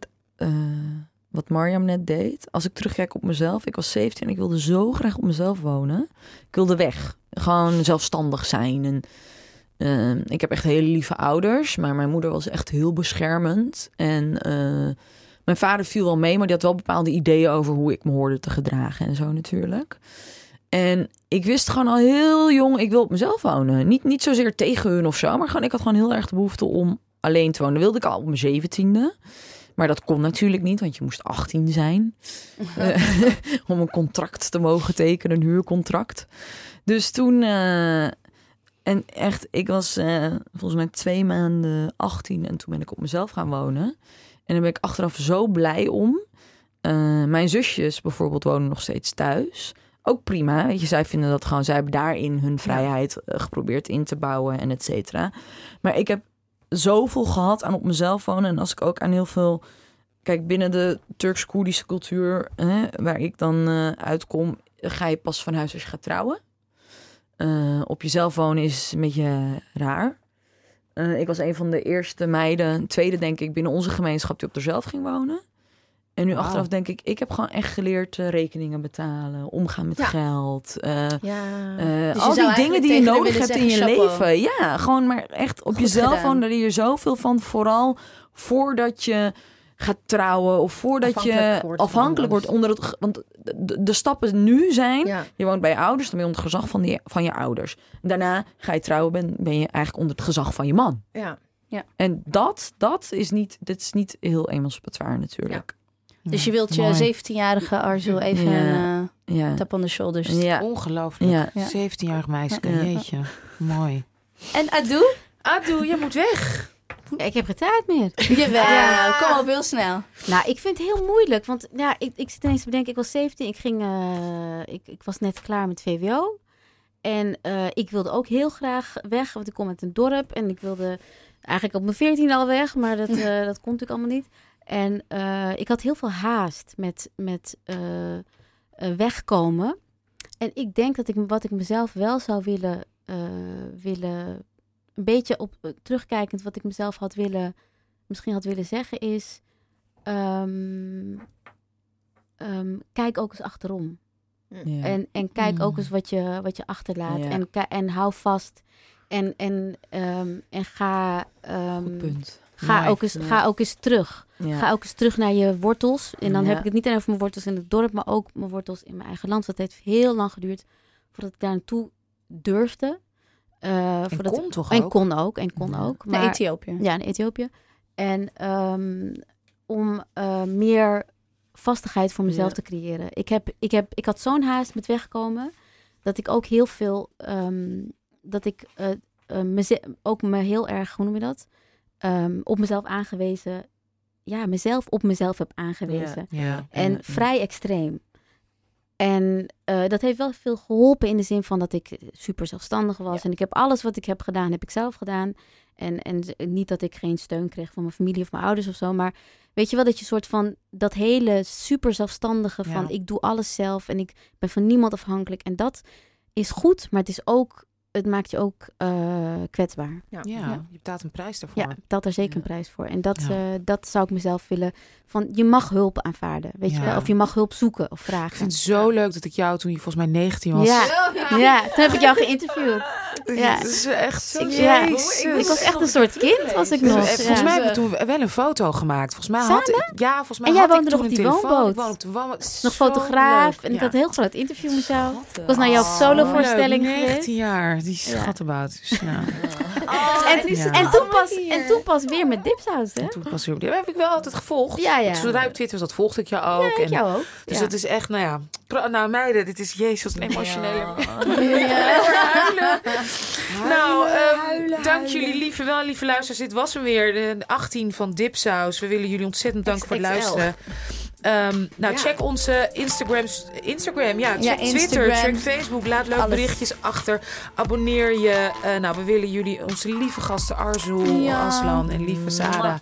wat Marjam net deed. Als ik terugkijk op mezelf... Ik was 17 en ik wilde zo graag op mezelf wonen. Ik wilde weg. Gewoon zelfstandig zijn. En, ik heb echt hele lieve ouders... maar mijn moeder was echt heel beschermend. En mijn vader viel wel mee... maar die had wel bepaalde ideeën over hoe ik me hoorde te gedragen. En zo natuurlijk... En ik wist gewoon al heel jong, ik wil op mezelf wonen. Niet zozeer tegen hun of zo, maar gewoon, ik had gewoon heel erg de behoefte om alleen te wonen. Dat wilde ik al op mijn 17e. Maar dat kon natuurlijk niet, want je moest 18 zijn. Om een contract te mogen tekenen, een huurcontract. Dus toen, ik was volgens mij 2 maanden 18 en toen ben ik op mezelf gaan wonen. En daar ben ik achteraf zo blij om. Mijn zusjes bijvoorbeeld wonen nog steeds thuis. Ook prima, weet je, zij vinden dat gewoon... zij hebben daarin hun vrijheid geprobeerd in te bouwen en et cetera. Maar ik heb zoveel gehad aan op mezelf wonen... en als ik ook aan heel veel... Kijk, binnen de Turks-Koerdische cultuur... waar ik dan uitkom... ga je pas van huis als je gaat trouwen. Op jezelf wonen is een beetje raar. Ik was een van de eerste meiden... tweede denk ik, binnen onze gemeenschap... die op zichzelf ging wonen. En nu achteraf denk ik heb gewoon echt geleerd rekeningen betalen, omgaan met geld. Dus al die dingen die je nodig hebt in je leven. Ja, gewoon maar echt op jezelf wonen. Daar leer je zoveel van. Vooral voordat je gaat trouwen of voordat je afhankelijk wordt. Want de stappen nu zijn, je woont bij je ouders, dan ben je onder het gezag van je ouders. Daarna ga je trouwen, ben je eigenlijk onder het gezag van je man. Ja. En dat is niet, dit is niet heel emancipatoire natuurlijk. Ja. Dus je wilt je 17-jarige Arzu even tap on the shoulders. Ja. Ongelooflijk. Ja. 17-jarig meisje, jeetje. Mooi. En Arzu, je moet weg. Ik heb geen tijd meer. Jawel, kom op heel snel. Nou, ik vind het heel moeilijk. Want ik zit ineens te bedenken, ik was 17. Ik was net klaar met VWO. En ik wilde ook heel graag weg. Want ik kom uit een dorp. En ik wilde eigenlijk op mijn 14 al weg. Maar dat kon natuurlijk allemaal niet. En ik had heel veel haast met wegkomen. En ik denk dat ik mezelf wel zou willen een beetje op terugkijkend wat ik mezelf misschien had willen zeggen is... kijk ook eens achterom. Ja. En kijk ook eens wat je achterlaat. Ja. En hou vast. En ga... Goed punt. Ga ook eens terug. Ja. Ga ook eens terug naar je wortels. En dan heb ik het niet alleen over mijn wortels in het dorp, maar ook mijn wortels in mijn eigen land. Dat heeft heel lang geduurd voordat ik daar naartoe durfde. En kon ook. Naar Ethiopië. Ja, in Ethiopië. En om meer vastigheid voor mezelf te creëren. Ik had zo'n haast met wegkomen dat ik ook heel veel... mezelf op mezelf heb aangewezen. Ja. En vrij extreem. En dat heeft wel veel geholpen in de zin van dat ik super zelfstandig was. Ja. En ik heb alles wat ik heb gedaan, heb ik zelf gedaan. En niet dat ik geen steun kreeg van mijn familie of mijn ouders of zo. Maar weet je wel, dat je soort van dat hele super zelfstandige van ik doe alles zelf. En ik ben van niemand afhankelijk. En dat is goed, maar het is ook... Het maakt je ook kwetsbaar. Ja, je betaalt een prijs daarvoor. Ja, je betaalt er zeker een prijs voor. En dat zou ik mezelf willen. Van, je mag hulp aanvaarden, weet je wel? Of je mag hulp zoeken of vragen. Ik vind het zo leuk dat ik jou, toen je volgens mij 19 was... Ja, toen heb ik jou geïnterviewd. Ja, het is echt zo... Ik was echt een soort kind, was ik nog. Volgens mij hebben we toen wel een foto gemaakt. Volgens mij had ik... Ja, volgens mij had ik toen een telefoon. Ik woonde op die woonboot. Nog fotograaf. En ik had een heel groot interview met jou. Ik was naar jouw solovoorstelling geweest. 19 jaar... Die schattenbout. Dus, nou. En toen pas weer met Dipsaus, hè? En toen pas weer met Dipsaus. Heb ik wel altijd gevolgd. Ja. Zodra op Twitter was, dat volgde ik jou ook. Ja, ik jou ook. Dus dat is echt, nou meiden, dit is Jezus, een emotionele... Huilen. Dank jullie lieve luisteraars. Dit was hem weer, de 18 van Dipsaus. We willen jullie ontzettend danken voor het luisteren. Check onze Instagram, check Twitter, check Facebook. Laat leuke berichtjes achter. Abonneer je. We willen jullie, onze lieve gasten Arzu, Aslan en lieve Sada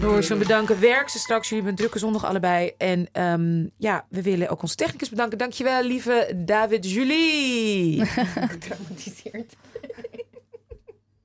Noroesen bedanken. Werk ze straks. Jullie hebben een drukke zondag allebei. En we willen ook onze technicus bedanken. Dankjewel, lieve David Julie. Getraumatiseerd.